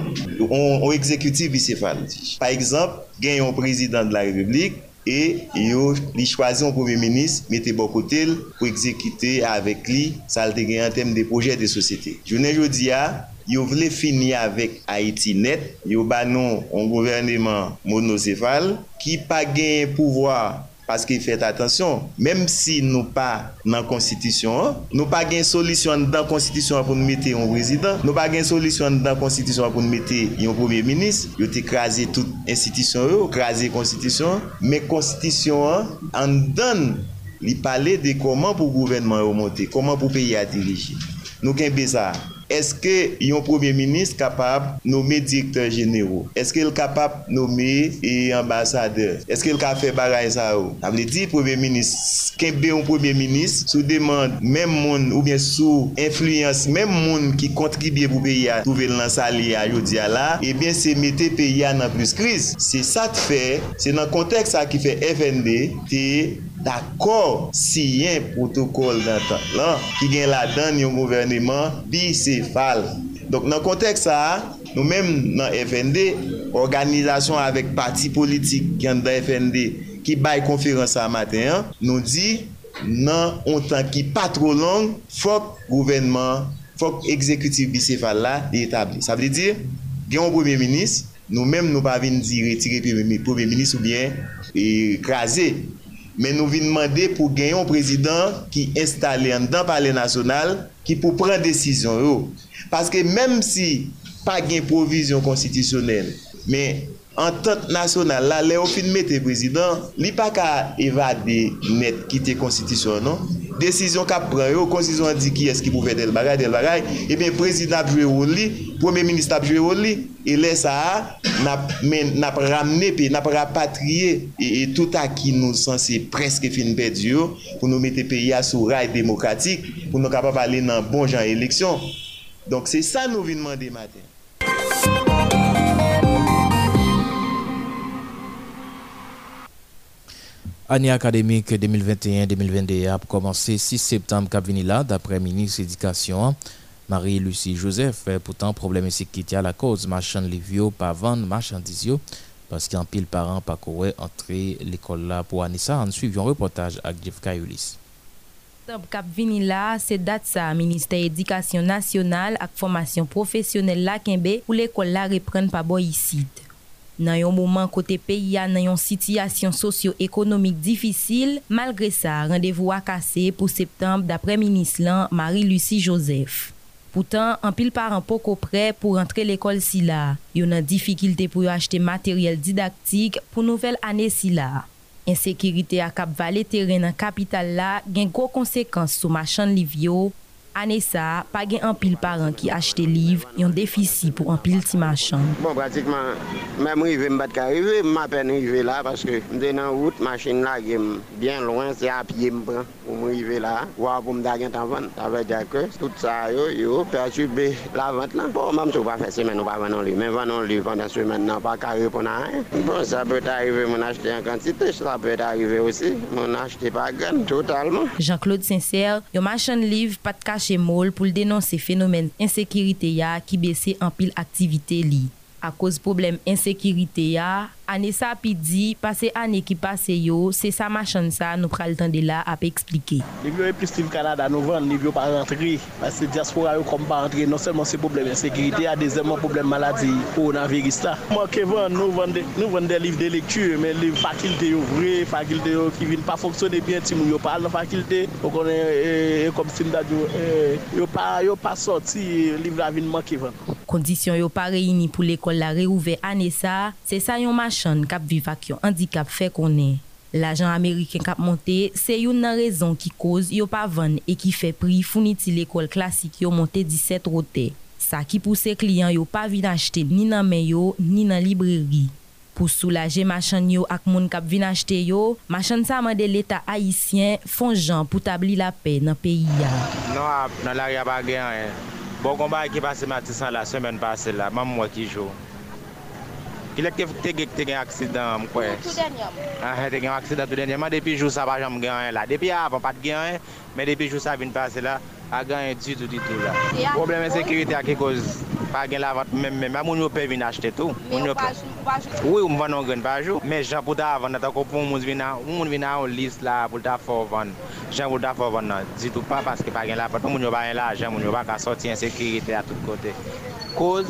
un exécutif bicéphale. Par exemple, il y a un président de la République et il choisit un premier ministre, mettez beaucoup de pour exécuter avec lui, ça le en termes de projet de société. Je ne dis pas, il voulait finir avec Haïti net, il y a un gouvernement monocéphale qui n'a pas de pouvoir. Parce qu'il fait attention, même si nous pas dans la Constitution, nous pas de solution dans la Constitution pour nous mettre un président, nous pas de solution dans la Constitution pour nous mettre un premier ministre, nous avons écrasé toute institution, nous avons écrasé la Constitution, mais la Constitution en donne, il parlait de comment pour le gouvernement remonter, comment pour le pays à diriger. Nous avons ça. Est-ce que un premier ministre est capable de nommer directeur général? Est-ce qu'il est capable de nommer ambassadeur? Est-ce qu'il a fait bagaille ça? Ça veut dire premier ministre, qu'un premier ministre sous demande même monde ou bien sous influence même monde qui contribue pour pays à trouver dans sa lié aujourd'hui là, et bien c'est mettre pays dans plus crise. C'est ça qui fait, c'est dans le contexte ça qui fait FND qui d'accord si y a un protocole d'entente là qui gagne là-dedans un gouvernement bicéphale. Donc dans le contexte ça, nous même dans FND, organisation avec parti politique qui est dans FND qui bail conférence ce matin, nous dit non, on temps qui pas trop long, faut gouvernement, faut exécutif bicéphale là établi. Ça veut dire gagne premier ministre, nous même nous pas venir dire retirer premier ministre ou bien écraser. Mais nous venons demander pour gagner un président qui est installé dans le palais national, qui pour prendre décision. Parce que même si pas de provision constitutionnelle, mais en tant nationale, là, les offices mettent le président, il n'y a pas qu'à évader net quitter la constitution, non? Décision qu'a pris, la constitution dit qui est-ce qui pouvait faire tel bagage, et bien le président a joué au lit, le premier ministre a joué au lit, et là, ça n'a pas ramené, n'a pas rapatrié, et tout à qui nous censé presque fin perdu, pour nous mettre le pays sous rail démocratique, pour nous capables aller dans bon genre élection. Donc c'est ça que nous venons demander matin. Année académique 2021-2022 a commencé 6 septembre Kabinila d'après ministre éducation Marie Lucie Joseph. Pourtant problème ici qui tient à la cause marchand livio pas vendre marchandise parce qu'en pile parents pas courir entrer l'école là pour Anissa. On suit un reportage avec Jeff Kayolis. Cap Vinila, c'est date ça ministère éducation nationale ak formation professionnelle la Kembe pour l'école la reprendre pas boyicide. Dans un moment côté pays a dans une situation socio-économique difficile, malgré ça, rendez-vous a cassé pour septembre d'après ministre lan Marie Lucie Joseph. Pourtant, en pile parents poko près pour entrer l'école si là, yon a difficulté pour acheter matériel didactique pour nouvelle année si là. Insécurité à Cap Vallée terrain dans capitale là, gen gros conséquences sur marchand livyo. Année ça, pas gen en pile parents qui achètent livres, yon déficit pour en pile ti marchand. Bon pratiquement même rivé me pas arrivé, m'a peine rivé là parce que m'dé dans route machine là bien loin, c'est à pied me prend pour m'rivé là, voir pour me gagner temps vendre. Ça veut dire que tout ça yo perturbé la vente là. Bon même tu pas faire semaine, on pas vendre livre, mais vendre livre pendant semaine n'a pas carré pour rien. Bon ça peut arriver mon acheter en quantité, ça peut arriver aussi mon acheter pas grand totalement. Jean-Claude Sincère, yo marchand livre pas de cash mol pour dénoncer phénomène insécurité ya qui baisse en pile activité li. À cause problème insécurité ya, année ça pidi, passé année qui passe yo, c'est ça machin ça nous pral tande là à expliquer. Les vieux plus livre Canada nous vend, les vieux pas rentrer parce que diaspora yo comme pas rentrer, non seulement c'est problème insécurité, a deuxièmement problème maladie, coronavirus là. Manque vend nous vend des livres de lecture mais les facultés ouvrées, facultés qui viennent pas fonctionner bien, ti moun yo pas la faculté, on connaît comme si yo pas sorti, livre la vinn manque vend. Conditions yo pas réunies pour l'école la réouvert année ça, c'est ça yon machan cap vivre ak yon handicap fait qu'on est. L'agent américain cap monté, c'est une raison qui cause yo pas vendre et qui fait prix fournit l'école classique yo monté 17 roté. Ça qui pousse client yo pas vinn acheter ni nan men yo ni nan librairie. Pour soulager machan yo ak moun cap vinn acheter yo, machan ça mandé l'état haïtien font jan pour tabli la paix dans pays ya. Non, dans la ria pas rien. Bon combat qui passe Matissan la semaine passée là, même moi qui joue. Il a eu un accident, quoi. Il y a un accident tout dernièrement. Depuis jour ça va jamais gagner là. Depuis avant pas de gagner, mais depuis jour ça vient passer là, a gagné du tout là. Problème insécurité à qui cause pas gagner la vente même on ne peut venir acheter tout. Oui, on vend en grain par jour, mais Jean pour d'avant n'attend qu'on pour on vient en liste là pour d'affaire vendre. Jean pour d'affaire vendre du tout pas parce que pas gagner la vente, on ne va rien là, Jean on ne va pas sortir insécurité à tous côtés. Cause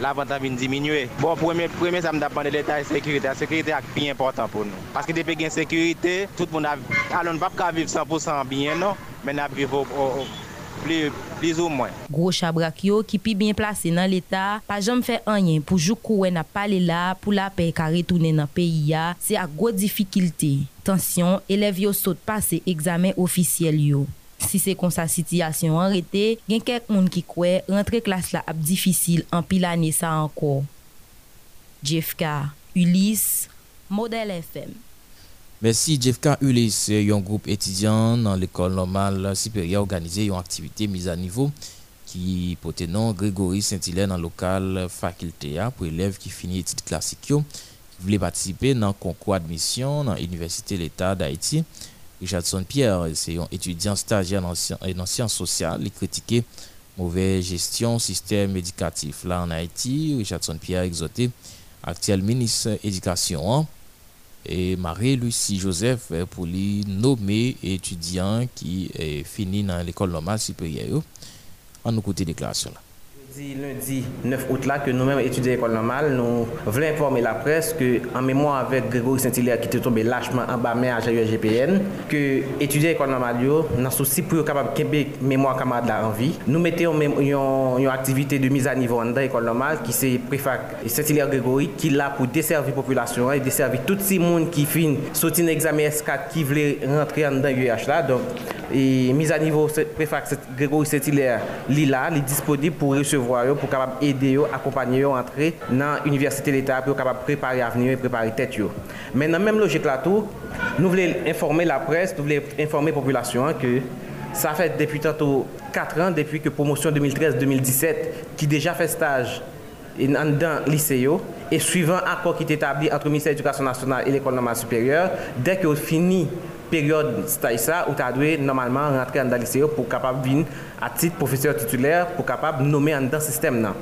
la vente vient diminuer. Bon, premier, ça me dépend de l'état de sécurité. La sécurité est bien importante pour nous. Parce que depuis qu'il y a une sécurité, tout le monde a... Alors, on ne va pas vivre 100% bien, non, mais on vit plus ou moins. Gros chabrakio qui est bien placé dans l'état, pas jamais fait rien pour jouer n'a pas là pour la paix qui retourne dans le pays. C'est à grosse difficulté. Tension, élèves sautent passer examen officiel. Si c'est comme ça situation arrêtée, il y a quelqu'un qui croit rentrer classe là difficile en pile année ça encore. Jeff Kayolis, Modèle FM. Merci Jeff Kayolis, un groupe étudiant dans l'école normale supérieure organisé une activité mise à niveau qui porte nom Grégory Saint-Hilaire dans local faculté pour élèves qui finit titre classique qui voulaient participer dans concours admission dans l'université l'État d'Haïti. Richardson Pierre, c'est un étudiant stagiaire en sciences sociales, il critiquait mauvaise gestion système éducatif là en Haïti. Richardson Pierre exhorté actuel ministre éducation et Marie Lucie Joseph pour lui nommer étudiant qui finit dans l'école normale supérieure. En nous côté déclaration là. Lundi 9 août là que nous-mêmes étudiants école normale, nous voulons informer la presse que en mémoire avec Grégory Saint-Hilaire qui était tombé lâchement en bas mer à GPN, que étudiants école normale yo dans souci pour capable Québec mémoire camarade en vie. Nous mettons une activité de mise à niveau dans école normale qui c'est préfac Saint-Hilaire Grégory qui là pour desservir population et desservir tout ces monde qui fin sorti examen S4 qui voulait rentrer dans UH là. Donc et mise à niveau préfac Grégory Saint-Hilaire li là, li disponible pour recevoir pour capable aider accompagner entrer dans l'université de l'État pour capable préparer avenir et préparer tête yo. Mais dans même logique là tout, nous voulons informer la presse, nous voulons informer population que ça fait depuis tantôt 4 ans depuis que promotion 2013-2017 qui déjà fait stage dans le lycée et suivant accord qui est établi entre le ministère de l'Éducation nationale et l'école normale supérieure, dès que fini période stage ça où tu dois normalement rentrer dans le lycée pour capable venir à titre professeur titulaire pour capable nommer dans le système là.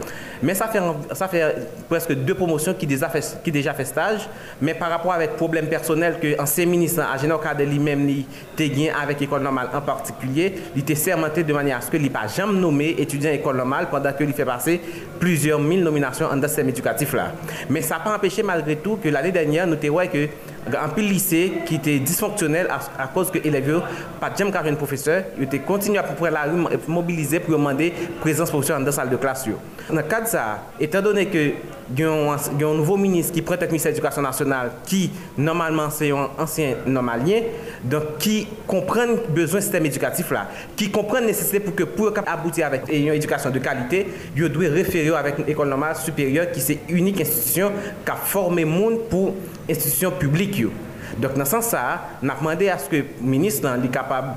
Mais ça fait presque 2 promotions qui déjà fait stage, mais par rapport avec problème personnel que ancien ministre Ageno Kadé lui-même il était gain avec école normale en particulier, il était sermenté de manière à ce que il pas jamais nommé étudiant école normale pendant que il fait passer plusieurs mille nominations dans le système éducatif là. Mais ça n'a pas empêché malgré tout que l'année dernière nous voyons que un pile lycée qui était dysfonctionnel à cause que élèves pas jamais qu'un professeur, il était continué à prendre la rue mobiliser pour demander présence professeur dans la salle de classe yo. Dans le cadre de ça, étant donné que il y a un nouveau ministre qui prend le ministère de l'Éducation nationale qui normalement c'est un ancien normalien donc qui comprend besoin du système éducatif là, qui comprend la nécessité pour que pour aboutir avec une éducation de qualité, il doit référer avec l'école normale supérieure qui c'est unique institution qui a formé monde pour institution publique yo. Donc dans ce sens ça, on a demandé à ce que le ministre soit capable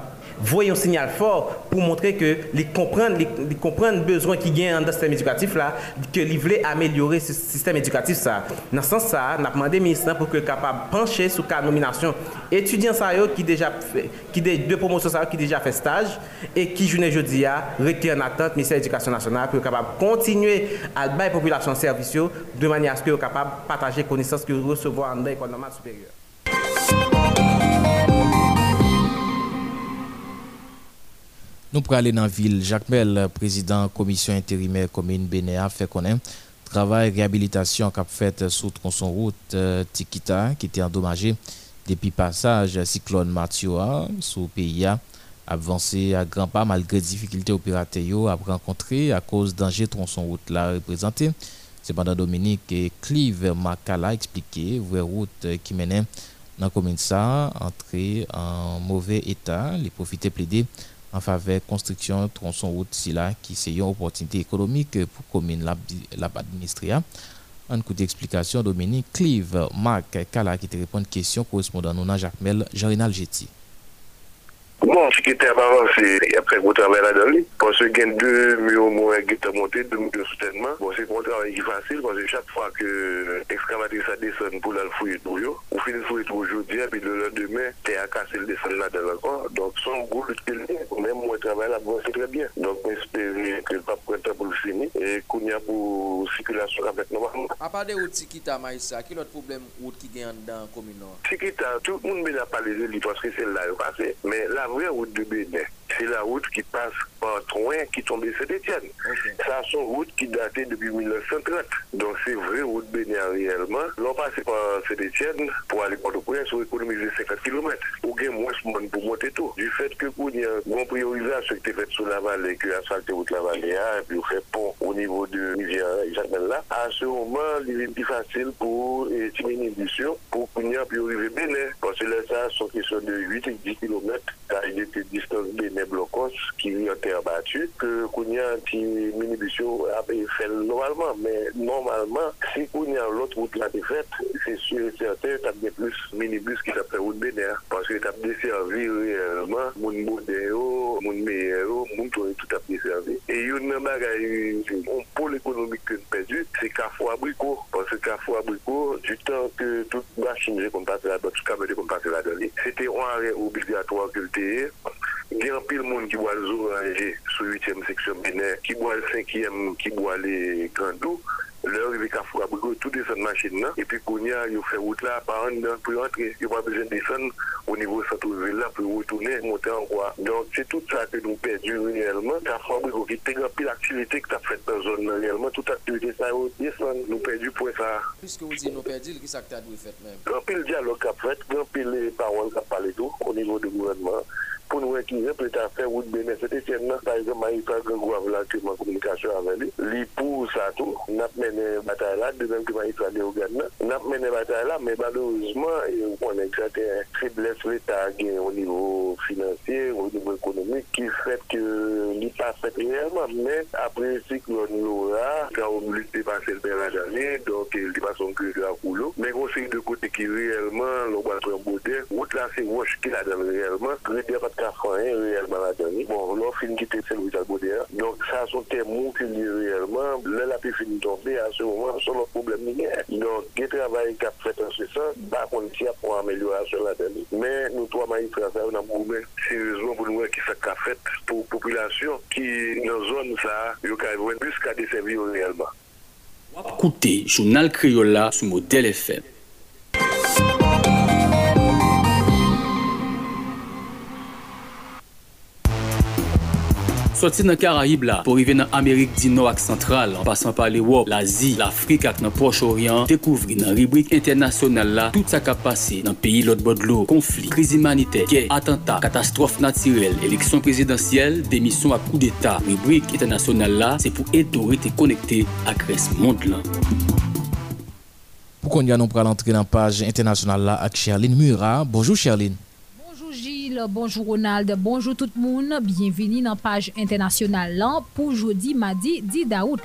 voyons un signal fort pour montrer que les comprendre besoin qui gagnent dans le système éducatif là, que les voulaient améliorer ce système éducatif ça. Dans ce sens ça, on a demandé ministre pour que capable pencher sur la nomination étudiants ça qui des 2 promotions ça qui déjà fait stage et qui jeudi a retient en attente ministère de l'Éducation nationale pour capable continuer à bailler population service de manière à ce que capable partager connaissances que recevoir dans l'école normale supérieure. Nous pour aller dans la ville, Jacques Mel, président commission intérimaire commune Bénéa, fait connaître travail réhabilitation qu'a fait sous tronçon route Tikita qui était endommagé depuis passage cyclone Mathieu sous pays a avancé à grands pas malgré difficultés opérateurs à rencontrer à cause danger tronçon route là représenté. Cependant Dominique et Clive Makala expliqué vraie route qui menait dans commune ça entrée en mauvais état, les profiter plaider en faveur construction tronçon route Silla qui c'est une opportunité économique pour commune la administrer. En coup d'explication Dominique Clive Marc Kala qui te répond à question correspondant nous dans Jacques Mel Jean Renald Gety. Bon, ce qui était avancé, après vous travaillez là-dedans, parce qu'il y a 2 murs au moins qui sont montés, 2 murs de soutènement. Bon, c'est un travail qui est facile, parce que chaque fois que l'excavatrice descend pour la fouiller toujours, on finit de fouiller toujours bien, puis le lendemain, t'es à casser le descend là-dedans encore. Donc, son goût, même moi, je travaille là-dedans, c'est très bien. Donc, j'espère que le pape prend le temps pour le finir, et qu'on y a pour circulation avec normalement. À part des routes Tikita, Maïssa, quel autre problème route qui gagne dans la commune? Tikita, tout le monde n'a pas les élus, parce que c'est là qu'il va passer. Mais là, vraie route de Bénin, c'est la route qui passe par Troin qui tombe de Saint-Étienne. Okay. Ça, c'est une route qui datait depuis 1930. Donc, c'est vraie route Bénin réellement. L'on passe par Saint-Étienne pour aller Port-au-Prince, on économise 50 km. Ou bien moins de monde pour monter tout. Du fait que vous avez une priorisation qui est faite sur la vallée, que l'asphalte route la vallée, et puis on fait pont au niveau de Rivière-Jacmel-là, à ce moment, il est plus facile pour diminuer l'émission pour qu'on y a prioriser Bénin. Parce que là, ça, c'est une question de 8 et 10 km, taille de distance Bénin. des blocos qui ont été abattus, que qu'on y a un petit minibus fait normalement. Mais normalement, si qu'on y a l'autre route là est faite, c'est sûr et certain qu'il y a plus de minibus qui s'appellent route bénère. Parce que tu as desservi réellement mon modéo, mon meilleur, mon tout a desservi. Et il y a une bagaille, un pôle économique que nous perdu, c'est Carrefour Abricourt. Parce que Carrefour Abricourt, du temps que toute machine qu'on passe là-dedans, tout camion qu'on passe là-dedans, c'était un arrêt obligatoire que le il y a un pile de monde qui boit les orangers sur 8e section binaire, qui boit le 5e, qui boit les grandos. L'heure, il y a Carrefour Abricourt, tout descend de machine. Et puis, quand il y a fait route là, par an, pour rentrer, il n'y a pas besoin de descendre au niveau centre-ville là pour retourner, monter en quoi. Donc, c'est tout ça que nous perdons réellement. Carrefour Abricourt, qui était plus l'activité que tu as faite dans la zone réellement, toute activité, ça descend, nous perdons pour ça. Puisque vous dites nous perdons, qu'est-ce que tu as dû faire même? Grand pile dialogue qui a fait, grand pile les paroles qui a parlé tout au niveau du gouvernement. Pour nous récupérer, peut-être à faire route bénin. C'était tellement, par exemple, Maïka Gangouave là, que ma communication avec lui, l'épouse à tout, n'a pas mené bataille là, de même que Maïka Léogane, n'a pas mené bataille là, mais malheureusement, on a certaines faiblesses l'État au niveau financier, au niveau économique, qui fait que l'État fait réellement. Mais après, si qu'on l'aura, quand on lui dépasse le père l'année, donc il dépasse son cul de la rouleau, mais on sait de côté qui réellement, l'on va être en beauté, route là, c'est roche qui la donne réellement, réellement la dernière. Bon, l'offre finit quitter celui de la Baudère. Donc, ça, sont des mots qui liés réellement. Là, la pluie finit tomber à ce moment, sur le problème linéaire. Donc, le travail qui a fait en ce sens, bah, on tient pour amélioration la dernière. Mais, nous, trois magistrats, on a beaucoup sérieusement pour nous qui fait qu'a fait pour la population qui, dans la zone, ça, il y a plus qu'à desservir réellement. Écoutez, journal Criolla sous modèle FM. Sorti dans Caraïbes là pour arriver dans Amérique du Nord et centrale en passant par l'Europe, l'Asie, l'Afrique et le Proche-Orient, découvrir dans rubrique internationale là tout ça qui a passé dans pays l'autre bord de l'eau, conflits, crises humanitaires, guerres, attentats, catastrophes naturelles, élections présidentielles, démissions à coup d'état. Rubrique internationale là, c'est pour aider et connecter à Grèce monde là. Pour qu'on y a non pour l'entrée dans la page internationale là avec Cherline Murat. Bonjour Cherline. Gilles, bonjour Ronald, bonjour tout le monde, bienvenue dans la page internationale pour jeudi, mardi, 10 août.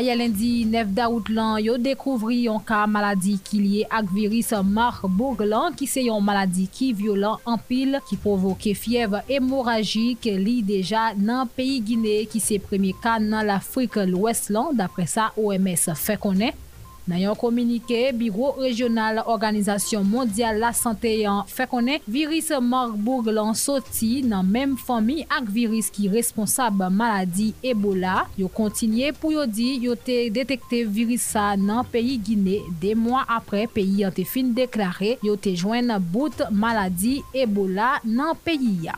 Hier lundi 9 août, ils découvrent un cas de maladie qui est lié à virus Marburg, qui est une maladie qui est violente en pile, qui provoque fièvre hémorragique, li déjà dans le pays Guinée, qui est le premier cas dans l'Afrique de l'Ouest, d'après ça, OMS fait connaître. Dans un communiqué, le Bureau régional Organisation mondiale la santé fait connaître virus Marburg l'en sorti dans même famille avec virus qui responsable maladie Ebola. Yo continué pour yo dire yo té détecté virus ça dans pays Guinée des mois après pays ont fin déclaré yo té joindre bout maladie Ebola dans pays.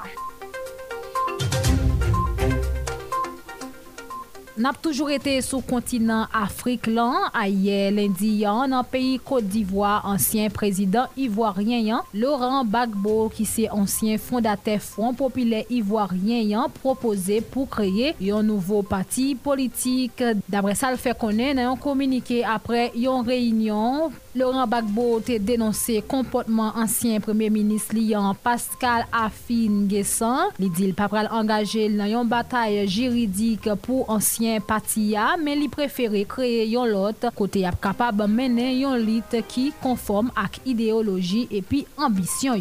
N'a toujours été sur le continent africain. Hier lundi, dans le pays Côte d'Ivoire, ancien président ivoirien Laurent Gbagbo, qui est ancien fondateur Front populaire ivoirien, proposé pour créer un nouveau parti politique. D'après ça, le fait connaître dans un communiqué après une réunion. Laurent Gbagbo a dénoncé comportement ancien premier ministre liant Pascal Affi N'Guessan. Il dit qu'il n'a pas engagé dans une bataille juridique pour ancien parti, mais il préférait créer un autre côté capable de mener une lutte qui conforme à l'idéologie et puis ambition.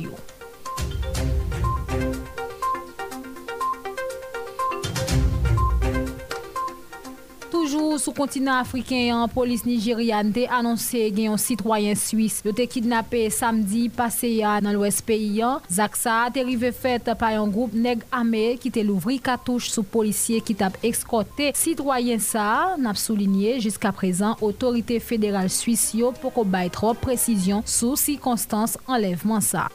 Toujours sur le continent africain, la police nigériane a annoncé qu'un citoyen suisse a été kidnappé samedi passé dans l'ouest pays. Zaksa a été fait par un groupe nègre armé qui a ouvert cartouche sur policier qui a escorté citoyen ça. N'a souligné jusqu'à présent autorité fédérale suisse pour qu'on baille trop précision sur circonstances enlèvement ça.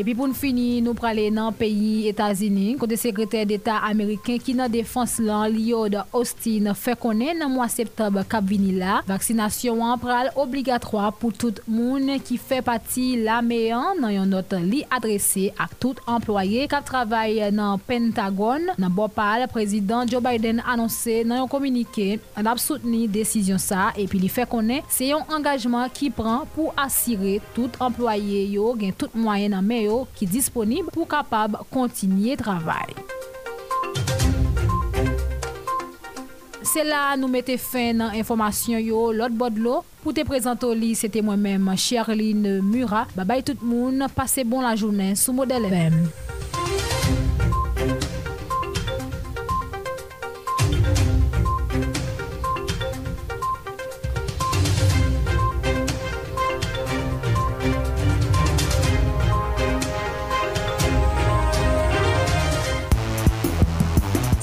Et puis pour nous finir, nous parlons dans le pays États-Unis, côté secrétaire d'État américain qui dans défense là, Lloyd Austin fait connaître dans mois septembre cap vini là, vaccination en pral obligatoire pour tout monde qui fait partie la méan dans une note li adressée à tout employé qui travaille dans Pentagone, dans Bhopal, président Joe Biden annoncé dans un communiqué, on a soutenu décision ça et puis il fait connaître c'est un engagement qui prend pour assurer tout employé yo gain tout moyen en main qui est disponible pour capable continuer travail. C'est là nous mettons fin dans information yo l'autre bord de l'eau pour te présenter c'était moi-même Cherline Murat. Bye bye tout le monde, passez bon la journée sous modèle FM.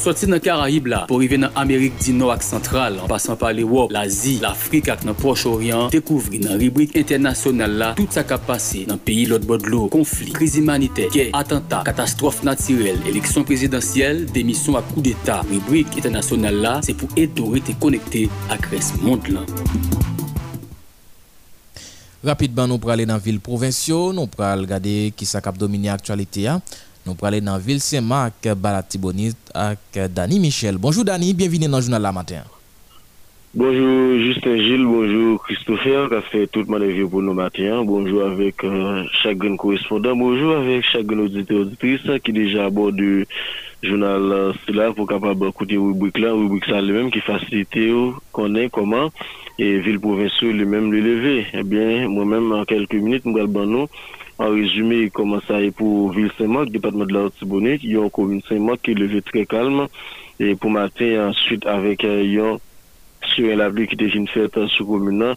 Sorti dans Caraïbes là pour arriver dans Amérique du Nord et centrale en passant par l'Europe, l'Asie, l'Afrique et le Proche-Orient, découvrir dans rubrique internationale là tout ça qui a passé dans pays l'autre bord de l'eau, conflit, crise humanitaire, guerre, attentat, catastrophe naturelle, élection présidentielle, démission à coup d'état. Rubrique internationale là, c'est pour aider te connecter à Grèce monde là. Rapidement nous pour aller dans ville provinciaux, nous pour regarder qui ça cap dominer actualité hein? Nous parlons dans Ville Saint-Marc, Balatibonite avec Dany Michel. Bonjour Dany, bienvenue dans le journal la matin. Bonjour Justin Gilles, bonjour Christopher, qui fait tout le monde vieux pour nous matin. Bonjour avec chaque correspondant, bonjour avec chaque auditeur auditrice qui est déjà à bord du journal cela pour capable écouter rubrique là, rubrique ça lui-même qui facilite qu'on est comment et ville provinciale lui-même le lever. Eh bien moi-même en quelques minutes nous allons nous en résumé, comment ça est pour Ville Saint-Marc, département de la Haute-Tibonite, il y a une commune Saint-Marc qui est levée très calme. Et pour matin, ensuite, avec yon, sur la pluie qui était une fête sous commune,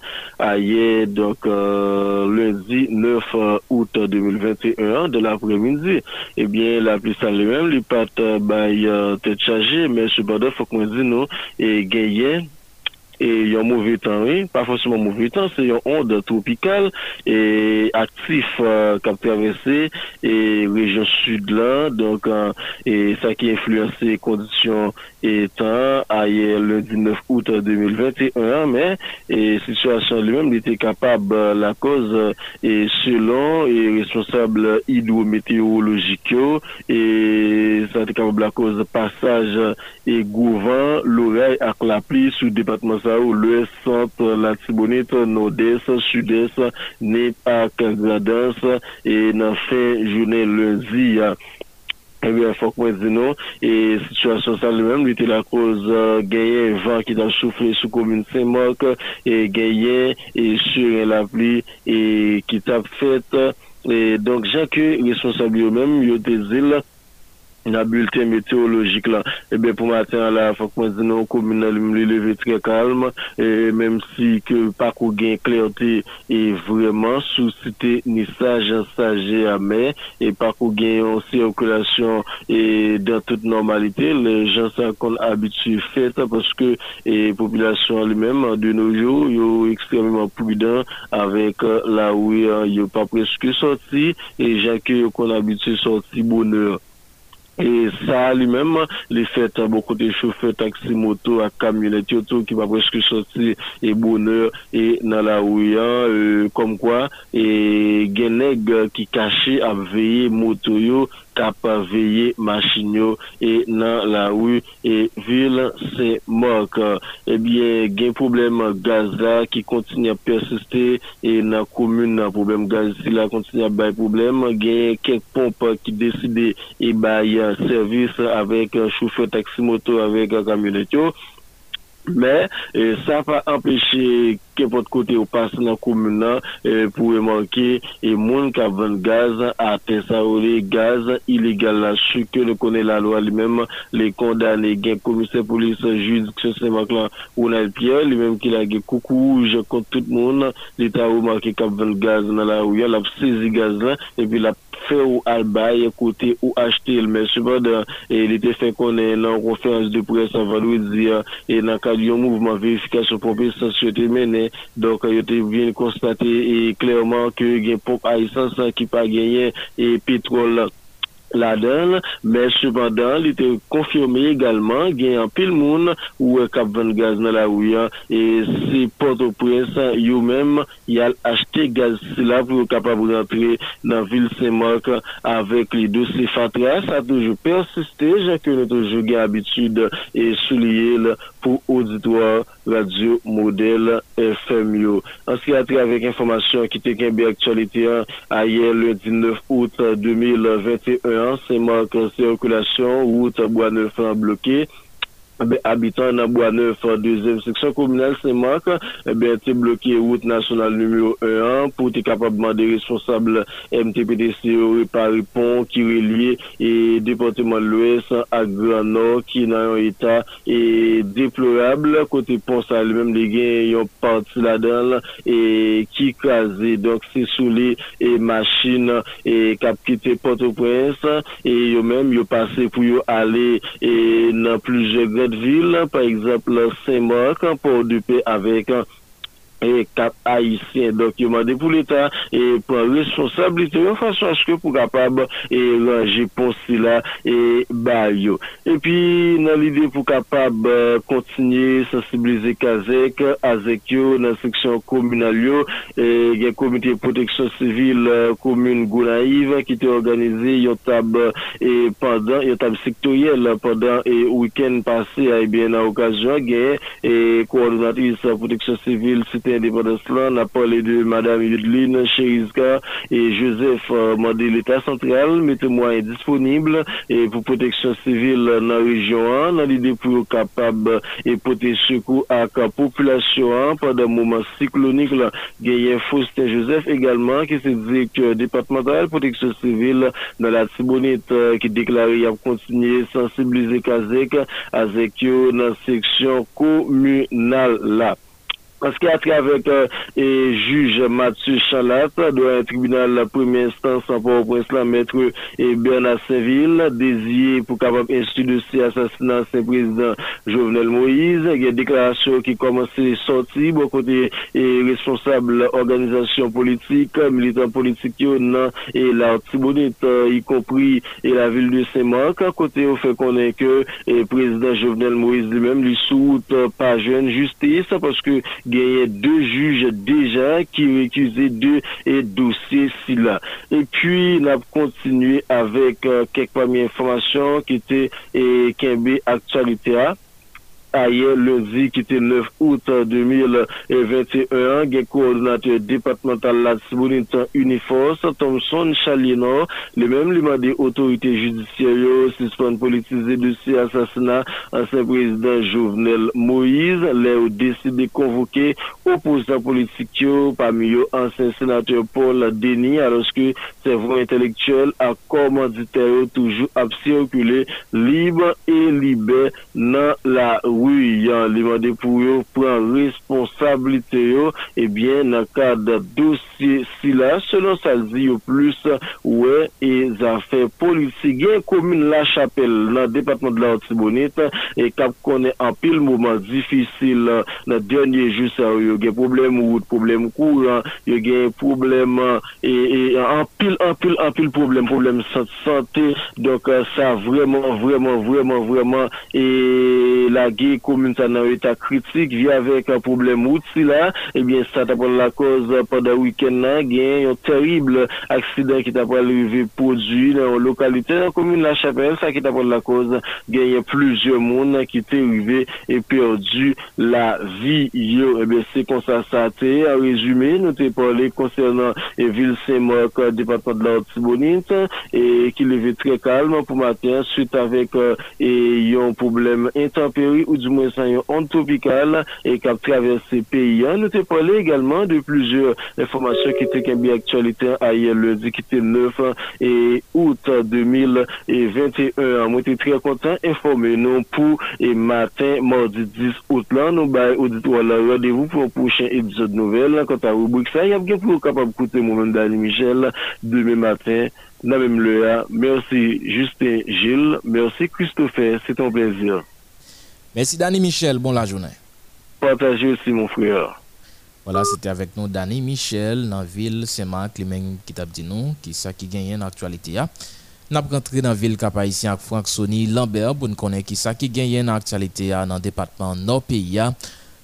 hier, donc, lundi 9 août 2021, de l'après-midi. Eh bien, la pluie, ça lui-même, les pattes, tête chargée, mais cependant, faut qu'on dise, non, et gagné. Et il y a un mauvais temps, oui, pas forcément mauvais temps, c'est une onde tropicale et actif qui a traversé et région sud là, donc et ça qui influence les conditions et temps hier le 19 août 2021, mais et situation lui-même était capable la cause et selon et responsable hydrométéorologique et ça était capable la cause passage et gouverne l'oreille à la pluie sous le département le centre, la Tibonite, nord-est, sud-est, n'est pas gradance et dans fin journée lundi. Eh bien, faut qu'on dise non. Et situation ça lui-même, lui était la cause, gagné vent qui a soufflé sous commune Saint-Marc, et gagné, et sur la pluie, et qui t'a fait, et donc, chaque responsable lui-même, il y a des îles, la bulletin météorologique là. Eh bien, pour matin, là, faut qu'on dise non, commune, le lever très calme, et même si que pas qu'on gagne clarté, et vraiment, sous cité, ni sage, sagé à mer, et pas qu'on gagne en circulation, et dans toute normalité, les gens sont habitués fait, parce que, et population elle-même, de nos jours, ils sont extrêmement prudents avec la rue, ils sont pas presque sortis, et Jacques, ils sont habitués sortis bonheur. Et ça, lui-même, les fêtes, beaucoup de chauffeurs, taxi, moto, camionnettes, tout, qui va presque sortir, et bonheur, et dans la rue, comme quoi, et Guynègue, qui cachait à veiller moto, cap à veiller machine, et dans la rue, et ville, c'est Marc. Eh bien, il y a un problème Gaza qui continue à persister, et dans la commune, un problème Gaza, là, continue à bailler problème, il y a quelques pompes qui décident, et bailler service avec chauffeur taxi-moto, avec camionnette. Mais ça va empêcher qu'importe côté au passe dans la commune pour remarquer et monde qui vend gaz à Tessaoulé, gaz illégal là, ce que nous connaît la loi lui-même, les condamnés, gain commissaire police, juridiction Saint-Marc là, Ronald Pierre, lui-même qui l'a gué coucou, je compte tout le monde, l'État a remarqué qu'il vend gaz dans la rue, il a saisi gaz là, et puis la fait ou albaï côté ou acheter mais cependant il était fait qu'on est en conférence de presse vendredi et dans le cadre du mouvement vérification propriété société menée Donc, il vient constater clairement que il y a une pompe à essence qui n'a pas gagné et pétrole là-dedans, mais cependant, il était confirmé également qu'il y a un pile monde ou un cap de gaz dans la rue, et c'est Port-au-Prince, eux-mêmes, ils ont acheté gaz là pour être capable de rentrer dans la ville Saint-Marc avec les dossiers Fatra. Ça a toujours persisté, j'ai que nous avons toujours l'habitude et souligné pour auditoire radio modèle FMU. En ce qui a trait avec information qui était qu'un actualité, à hier le 19 août 2021, c'est marque circulation, route bois neuf bloquée. Habitant dans Bois Neuf, deuxième section communale, c'est marque, t'es bloqué route nationale numéro 1 pour t'es capable de responsable MTPDC réparer pont qui relie et département de l'Ouest à Grand Nord qui n'a un état et déplorable. Côté pont, ça lui-même, les gars, ils ont parti là-dedans et qui crasé. Donc, c'est sous les machines et cap quitté Port-au-Prince et eux-mêmes, ils ont passé pour aller et dans plusieurs grandes ville, par exemple Saint-Marc, Port-de-Paix avec et cap haïtien. Donc, il m'a dit pour l'État et pour responsabilité, de façon à ce que pour capable et ranger pour cela et bayo. Et puis, dans l'idée pour capable continuer sensibiliser Kazek, Azekio, dans la section communale, et il y a un comité de protection civile, commune Gonaïve, qui était organisé, il table et pendant, il table sectoriel pendant et week-end passé, et bien, à l'occasion, il y a et coordonnatrice protection civile, indépendance là, on a parlé de Madame Yudeline Cherizka et Joseph Mandé l'État central, mettez moyens disponibles et pour protection civile dans la région, dans l'idée pour capable et porter secours à la population pendant moment cyclonique là. Gayen Faustin Joseph également qui se dit que départemental protection civile dans la Tibonite qui déclare y a continué sensibiliser Kazek avec dans la section communale là. En ce qui a trait avec et juge Mathieu Chanlat, doit un tribunal la première instance en Port-au-Prince, la maître et Bernard Saint-Vil, désiré pour capable instruire de ces assassinats, c'est président Jovenel Moïse. Il y a une déclaration qui commence à sortir, bon côté et responsable organisation politique, militant politique, et l'Artibonite, y compris, et la ville de Saint-Marc. Côté, on fait connaître que, et président Jovenel Moïse lui-même, lui soute par jeune justice, parce que, il y a deux juges déjà qui récusaient deux dossiers là. Et puis, on a continué avec quelques premières informations qui étaient et Kembe Actualité A. Hier, lundi, qui était 9 août 2021, le coordonnateur départemental de la Tibonite Uniforce, Thompson Chalino, lui-même lui demandé autorité judiciaire, suspendre politisé dossier assassinat ancien président Jovenel Moïse, les décidé de convoquer opposants politiques parmi eux ancien sénateur Paul Denis, alors que ces voix intellectuels à commanditaire toujours à circuler libre et libéré dans la rue. Oui, il a demandé pour eux prendre responsabilité, et bien, dans le cadre de dossier, si là, selon ça, dit au plus, ouais, et affaires politiques, commune La Chapelle, dans le département de la Haute-Tibonite, et cap connaît en pile moment difficile, dans le dernier jour, ça, il y a des problèmes route, problèmes courant, il y a des problèmes, et en pile problème santé, donc, ça, vraiment, et la guerre, commune ça dans état critique vient avec un problème route si là et bien ça t'a pour la cause pendant week-end là gain un terrible accident qui t'a pas arrivé produit dans localité dans commune La Chapelle ça qui t'a pour la cause gain plusieurs monde qui t'est arrivé et perdu la vie et bien c'est comme ça ça t'est en résumé nous t'ai parlé concernant ville Saint-Marc département de la Haute-Tibonite et qui levait très calme pour matin suite avec et un problème intempérie ou du moins ça y est onde tropicale et qui a traversé pays. Nous t'ai parlé également de plusieurs informations qui étaient en actualité hier lundi qui était 9 et août 2021. Moi j'étais très content informer nous pour et matin mardi 10 août là nous bail auditoire rendez-vous pour un prochain épisode nouvelle quant à rubrique ça y a bien pour capable écouter moi-même Dany Michel demain matin dans même l'heure. Merci Justin Gilles, merci Christopher, c'est un plaisir. Merci Dany Michel, bon la journée. Partagez aussi mon frère. Voilà, c'était avec nous Dany Michel dans la ville Saint-Marc, les mêmes qui t'a dit nous, qui ça qui gagne dans l'actualité. Nous avons rentré dans la ville Cap Haïtien avec Franck Sony Lambert pour nous connaître qui ça qui gagne dans l'actualité dans le département Nord-Pays.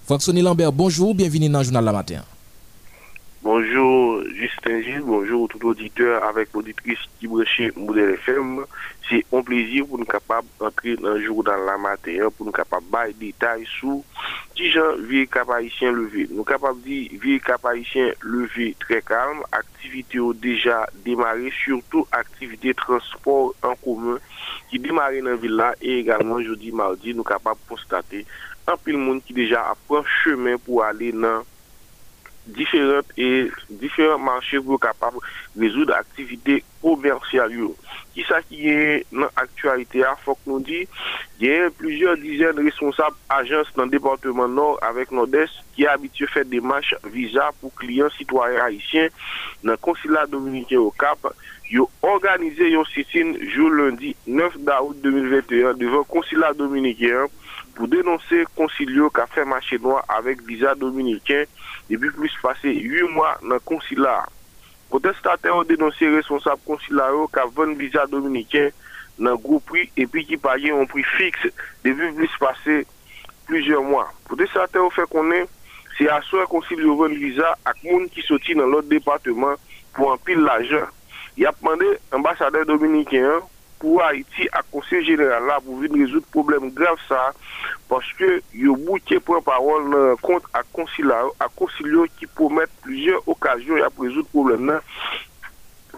Franck Sony Lambert, bonjour, bienvenue dans le journal La Matin. Bonjour Justin Gilles, bonjour tout auditeur avec l'auditrice qui branche Modèle FM. C'est un plaisir pour nous capables d'entrer dans le journal La Matin, pour nous capables de détails sur qui gens vie Cap Haïtien levé. Nous capables de dire vie Cap Haïtien levé très calme, activité ont déjà démarré, surtout activité transport en commun qui démarre dans la ville là et également jeudi mardi nous capables de constater un peu le monde qui déjà apprend chemin pour aller dans différents marchés pour capables de résoudre l'activité commerciale. Qui ça qui est dans l'actualité, il faut que nous disions, il y a plusieurs dizaines de responsables agences dans le département Nord avec Nord-Est qui est habitué à faire des marches visa pour clients citoyens haïtiens dans le consulat dominicain au Cap. Ils ont organisé une sit-in jour lundi 9 août 2021 devant le consulat dominicain pour dénoncer concilio qui a fait marché noir avec visa dominicain depuis plus passé 8 mois dans le consulat. Protestateurs ont dénoncé responsable consulat qui a vendu visa dominicain dans le gros prix et puis qui paye un prix fixe depuis plus passé plusieurs mois. Protestateurs ont fait connaître c'est à soi concilio vendre visa à monde qui sortit dans l'autre département pour en pile l'argent. Il a demandé l'ambassadeur dominicain pour Haïti à conseil général là pour venir résoudre problème grave ça parce que yo bouquet pour parole contre à concilier qui promettent plusieurs occasions à résoudre problème là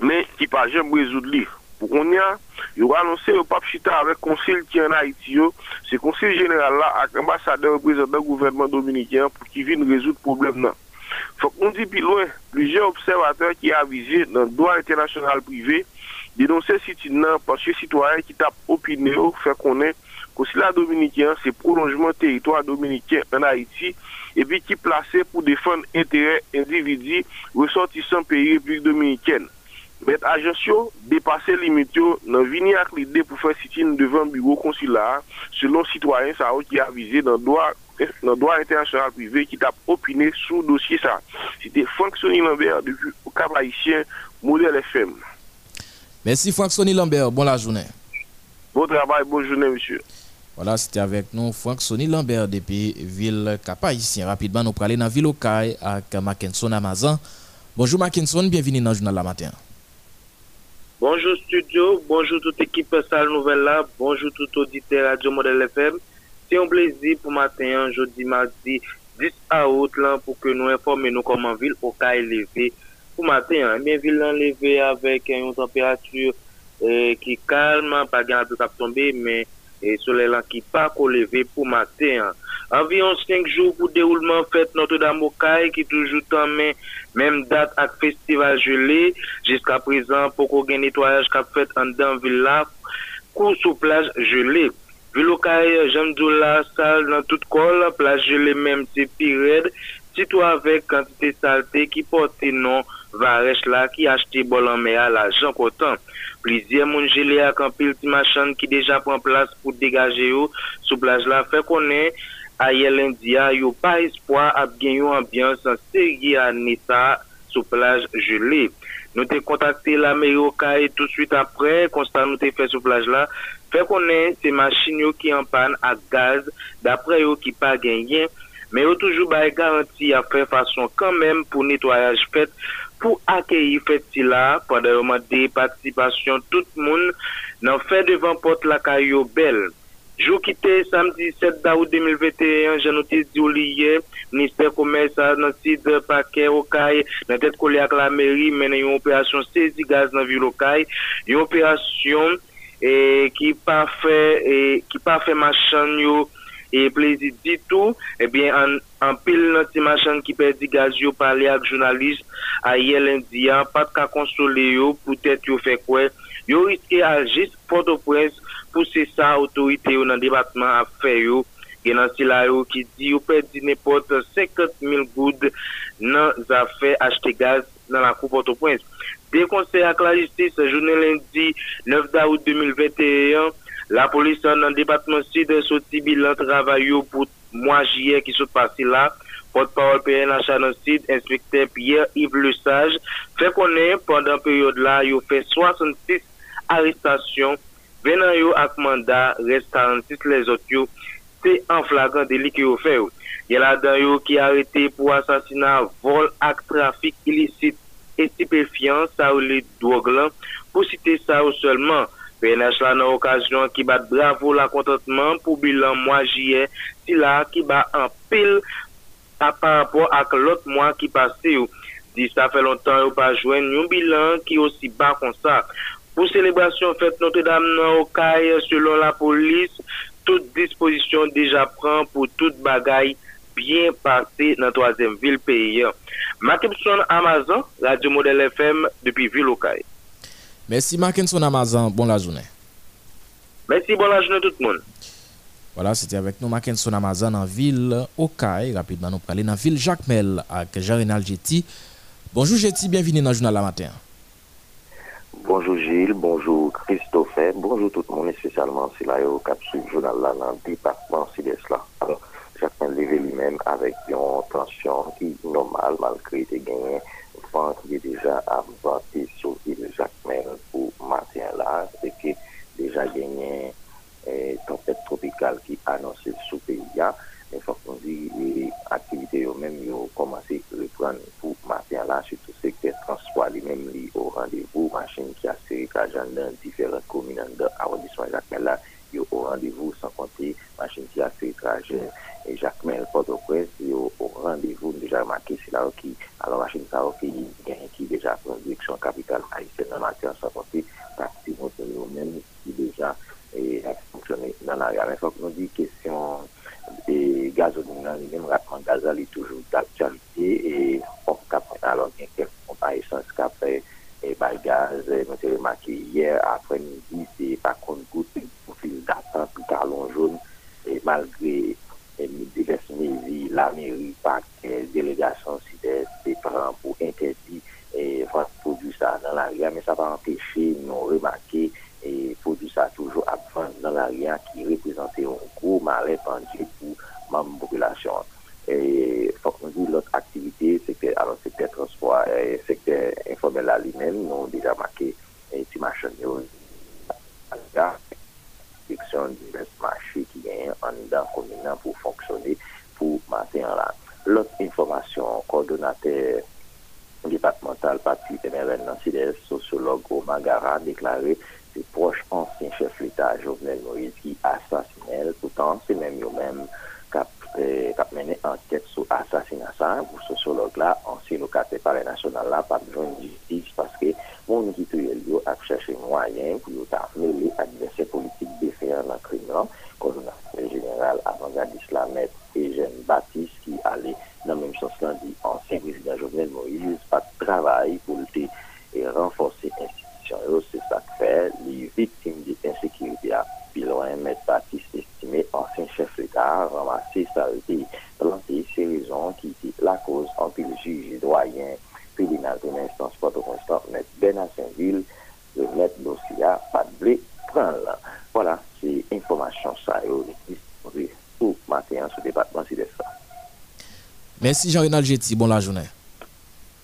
mais qui pas jamais résoudre lui pour qu'on y a yo annoncé au pape chita avec conseil qui en Haïti c'est conseil général là avec ambassadeur représentant gouvernement dominicain pour qui vienne résoudre problème là. Faut qu'on dit plus loin plusieurs observateurs qui avisé dans le droit international privé dénoncer citoyen parce que citoyen qui tape opiné fait connaître que consulat dominicain c'est prolongement territoire dominicain en Haïti et puis qui placé pour défendre intérêt individu ressortissant pays République dominicaine. Mais agence dépasser limite dans venir avec l'idée pour faire citoyen devant bureau consulat selon citoyen ça qui a visé dans droit international privé qui tape opiné sur dossier ça. C'était Franck Sony Lambert depuis au Cap Haïtien Modèle FM. Merci Franck Sony Lambert, bonne la journée. Bon travail, bonne journée monsieur. Voilà, c'était avec nous Franck Sony Lambert depuis Ville Cap-Haïtien. Rapidement, nous allons aller dans la Ville Okaï avec Mackenson Namazan. Bonjour Mackenson, bienvenue dans le journal La Matin. Bonjour studio, bonjour toute équipe Salle Nouvelle là, bonjour tout auditeur Radio Modèle FM. C'est un plaisir pour matin, jeudi, mardi, 10 août là, pour que nous informions nous comment Ville Okaï levé. Pour matin, bien ville enlevé avec une température qui calme, pas grave de tomber, mais le soleil qui pas levé pour matin. Environ 5 jours pour déroulement fête Notre-Dame Okaï qui toujours en même date avec festival gelé. Jusqu'à présent, pour qu'on ait nettoyage qu'a fait en dans villa, cours sous plage gelée. Ville Okaï, j'aime la salle dans toute colle, plage gelée même, c'est pire. Surtout avec quantité saleté qui porte non. Varech là qui acheté bol en mer à l'argent content. Plusieurs moun gelé à campil petit machin qui déjà prend place pour dégager yo sous plage là fait connaît Ariel Henry yo pas espoir à gagner une ambiance sérieux à Nessa sous plage gelée. Nous t'ai contacté la mairie Okaï tout de suite après constat nous t'ai fait sous plage là fait connaît ces machines yo qui en panne à gaz d'après yo qui pas gagné mais yo toujours ba garantie à faire façon quand même pour nettoyage fait pour accueillir Fetila pendant des participations tout le monde dans fait devant porte la Caillou Belle. Jour quitté samedi 7 août 2021, j'ai noté d'oublier ministère commerce dans site paquet Okaï, dans tête collée avec la mairie mener une opération saisie gaz dans ville Okaï, une opération qui pas fait machin yo et plaisir du tout, eh bien, en pile, notre machin qui perd du gaz, yo parler avec journaliste, Ariel Henry, pas de cas consoler, yo, peut-être, yo fait quoi, yo risque à juste Port-au-Prince, pour c'est ça, autorité, yo, dans le département, à faire, yo, et dans ce là, yo, qui dit, yo, perd n'importe 50 000 gouttes, dans les affaires, acheter gaz, dans la cour Port-au-Prince. Des conseils à la justice, journée lundi, 9 août 2021, la police dans le département sud sorti bilan travail pour mois juillet qui sont passés là. Porte-parole PNH à Nord-Sud, inspecteur Pierre-Yves Lesage, fait connaître pendant période là, il fait 66 arrestations, 20 ans avec mandat, reste 46 les autres, c'est en flagrant délit qu'il fait. Il y a là-dedans qui est arrêté pour assassinat, vol acte trafic illicite et stupéfiant, ça ou les drogues, pour citer ça ou seulement. PNH là dans l'occasion qui bat bravo la contentement pour bilan mois juillet, si là qui bat en pile par rapport à l'autre mois qui passait. Dit ça fait longtemps pas joindre un bilan qui aussi bas comme ça. Pour célébration fête Notre-Dame dans Okaï, selon la police, toute disposition déjà prend pour toute bagaille bien passée dans la troisième ville pays. Mackenson Namazan, Radio Modèle FM depuis Ville Okaï. Merci Mackenson Namazan, bonne la journée. Merci, bonne la journée tout le monde. Voilà, c'était avec nous Mackenson Namazan en ville Okaï. Rapidement, nous parlons dans la ville Jacmel avec Jean Renald Gety. Bonjour Gety, bienvenue dans le journal la matin. Bonjour Gilles, bonjour Christophe, bonjour tout le monde, spécialement c'est là au cap sur le journal là dans le département Sud-Est. Alors, chacun levé lui-même avec une tension qui est normale malgré des gains. Vent qui est déjà abattu sur l'île Jacmel pour matin là, c'est que déjà gagné tempête tropicale qui annoncée sous pays. Mais faut qu'on dit les activités eux-mêmes ont commencé à reprendre pour matin là, surtout le secteur transport lui-même au rendez-vous, machine qui a serré dans différentes communes de l'arrondissement Jacmel là, au rendez-vous sans compter machine qui a serré trajet et Jacmel Port-au-Prince au rendez-vous déjà marqué c'est là qui alors machine ça qui déjà prend direction capitale haïtienne dans matin sans compter taxi moteur même qui déjà fonctionné dans l'arrière. Mais faut qu'on dit question et gazoline, les mêmes rapports gazal est toujours d'actualité et on cap alors il y a quelques compagnies sans cap et bagage, je me remarqué hier après-midi, c'est par contre goûté pour fil d'attente, plus talon jaune et malgré diverses mesures, la mairie, par délégation sud-est, c'est pour interdire et vendre produit ça dans l'arrière, mais ça va empêcher, nous remarquer et produit ça toujours à vendre dans l'arrière qui représentait un gros malaise pendu pour la population. Et faut qu'on dise l'autre activité, c'est que alors secteur transport et secteur informel là lui-même, nous avons déjà marqué et tu marches à la direction du marché qui est en dedans commune pour fonctionner pour matin là. L'autre information, coordonnateur départemental parti MRN Nancy, sociologue au Magara déclaré ses proches anciens chefs d'État Jovenel Moïse qui assassiné, pourtant c'est même eux-mêmes qui a mené enquête sur l'assassinat. Pour ce sociologue-là, ancien locataire par les nationales-là, pas besoin de justice parce que mon éditorial a cherché moyen pour mêler adversaires politiques défaillants dans le crime. Comme le général avant-garde islamiste et Eugène Baptiste qui allait dans le même sens là, dit ancien président Jovenel Moïse, pas de travail pour lutter et renforcer l'institution. C'est ça que fait les victimes de l'insécurité. Puis loin, M. Baptiste estimé ancien chef d'État, ramassé sa été planté, ces raisons qui étaient la cause en plus le juge doyen, tribunal de l'instance Port-au-Prince, M. Bernard Saint-Vil, le M. Dossia, pas de blé, prend là. Voilà, c'est information ça est disponible pour matin sur le département Sud-Est. Merci Jean-Renald Gety, bonne la journée.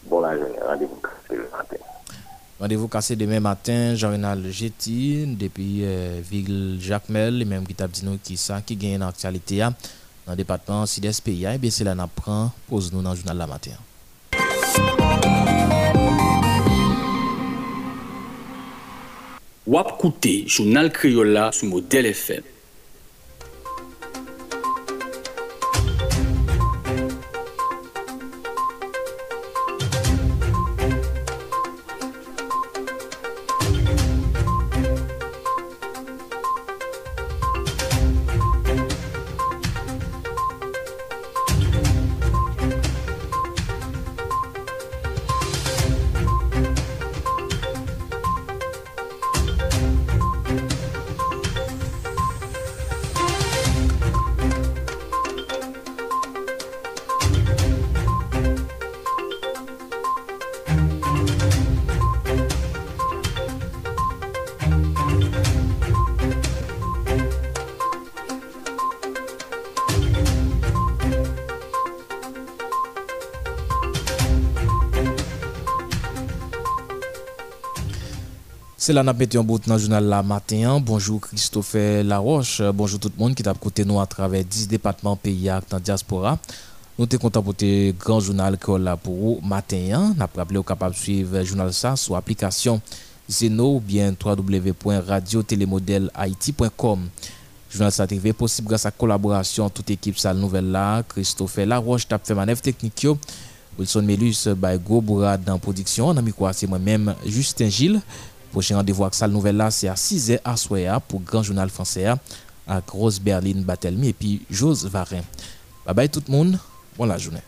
Bonne la journée, rendez-vous le matin. Rendez-vous cassé demain matin, Jean-Renald Gety, depuis Ville Jacmel, le même qui t'a dit nous qui ça, qui gagne dans l'actualité dans le département Sud-Est pays. Et bien c'est là qu'on apprend, pose nous dans le journal la matin. Wap Kouté, journal Criolla sous modèle FM. C'est là qu'on a pété un bout dans le journal la matin. Bonjour Christophe Laroche. Bonjour tout le monde qui t'a côté nous à travers 10 départements pays dans la diaspora. Nous sommes contents pour le grand journal que là pour le matin. Nous rappelons capable de suivre le journal ça sur l'application Zeno ou bien www.radiotélémodelhaiti.com. Journal ça TV possible grâce à la collaboration toute équipe salle nouvelle là. Christophe Laroche t'a fait manœuvre technique. Wilson Melus by Goboura dans production. Dans micro c'est moi-même Justin Gilles. Prochain rendez-vous avec Salle Nouvelle là, c'est à 6h à Soya pour Grand Journal Français à Grosse Berline Batelmi et puis Jose Varin. Bye bye tout le monde, bonne la journée.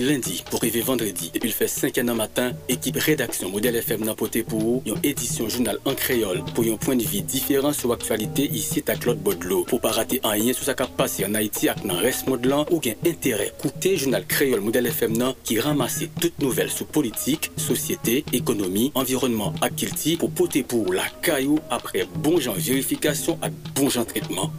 Lundi pour arriver vendredi. Depuis le fait 5 ans matin, équipe rédaction Modèle FM n'a poté pour une édition journal en créole pour un point de vue différent sur l'actualité ici à Claude Baudelot. Pour pas rater un lien sur ce qui a passé en Haïti avec le reste modelant ou gain intérêt, écoutez journal créole Modèle FM nan, qui ramasse toutes nouvelles sur politique, société, économie, environnement à Kilti pour poter pour la caillou après bon genre vérification et bon genre traitement.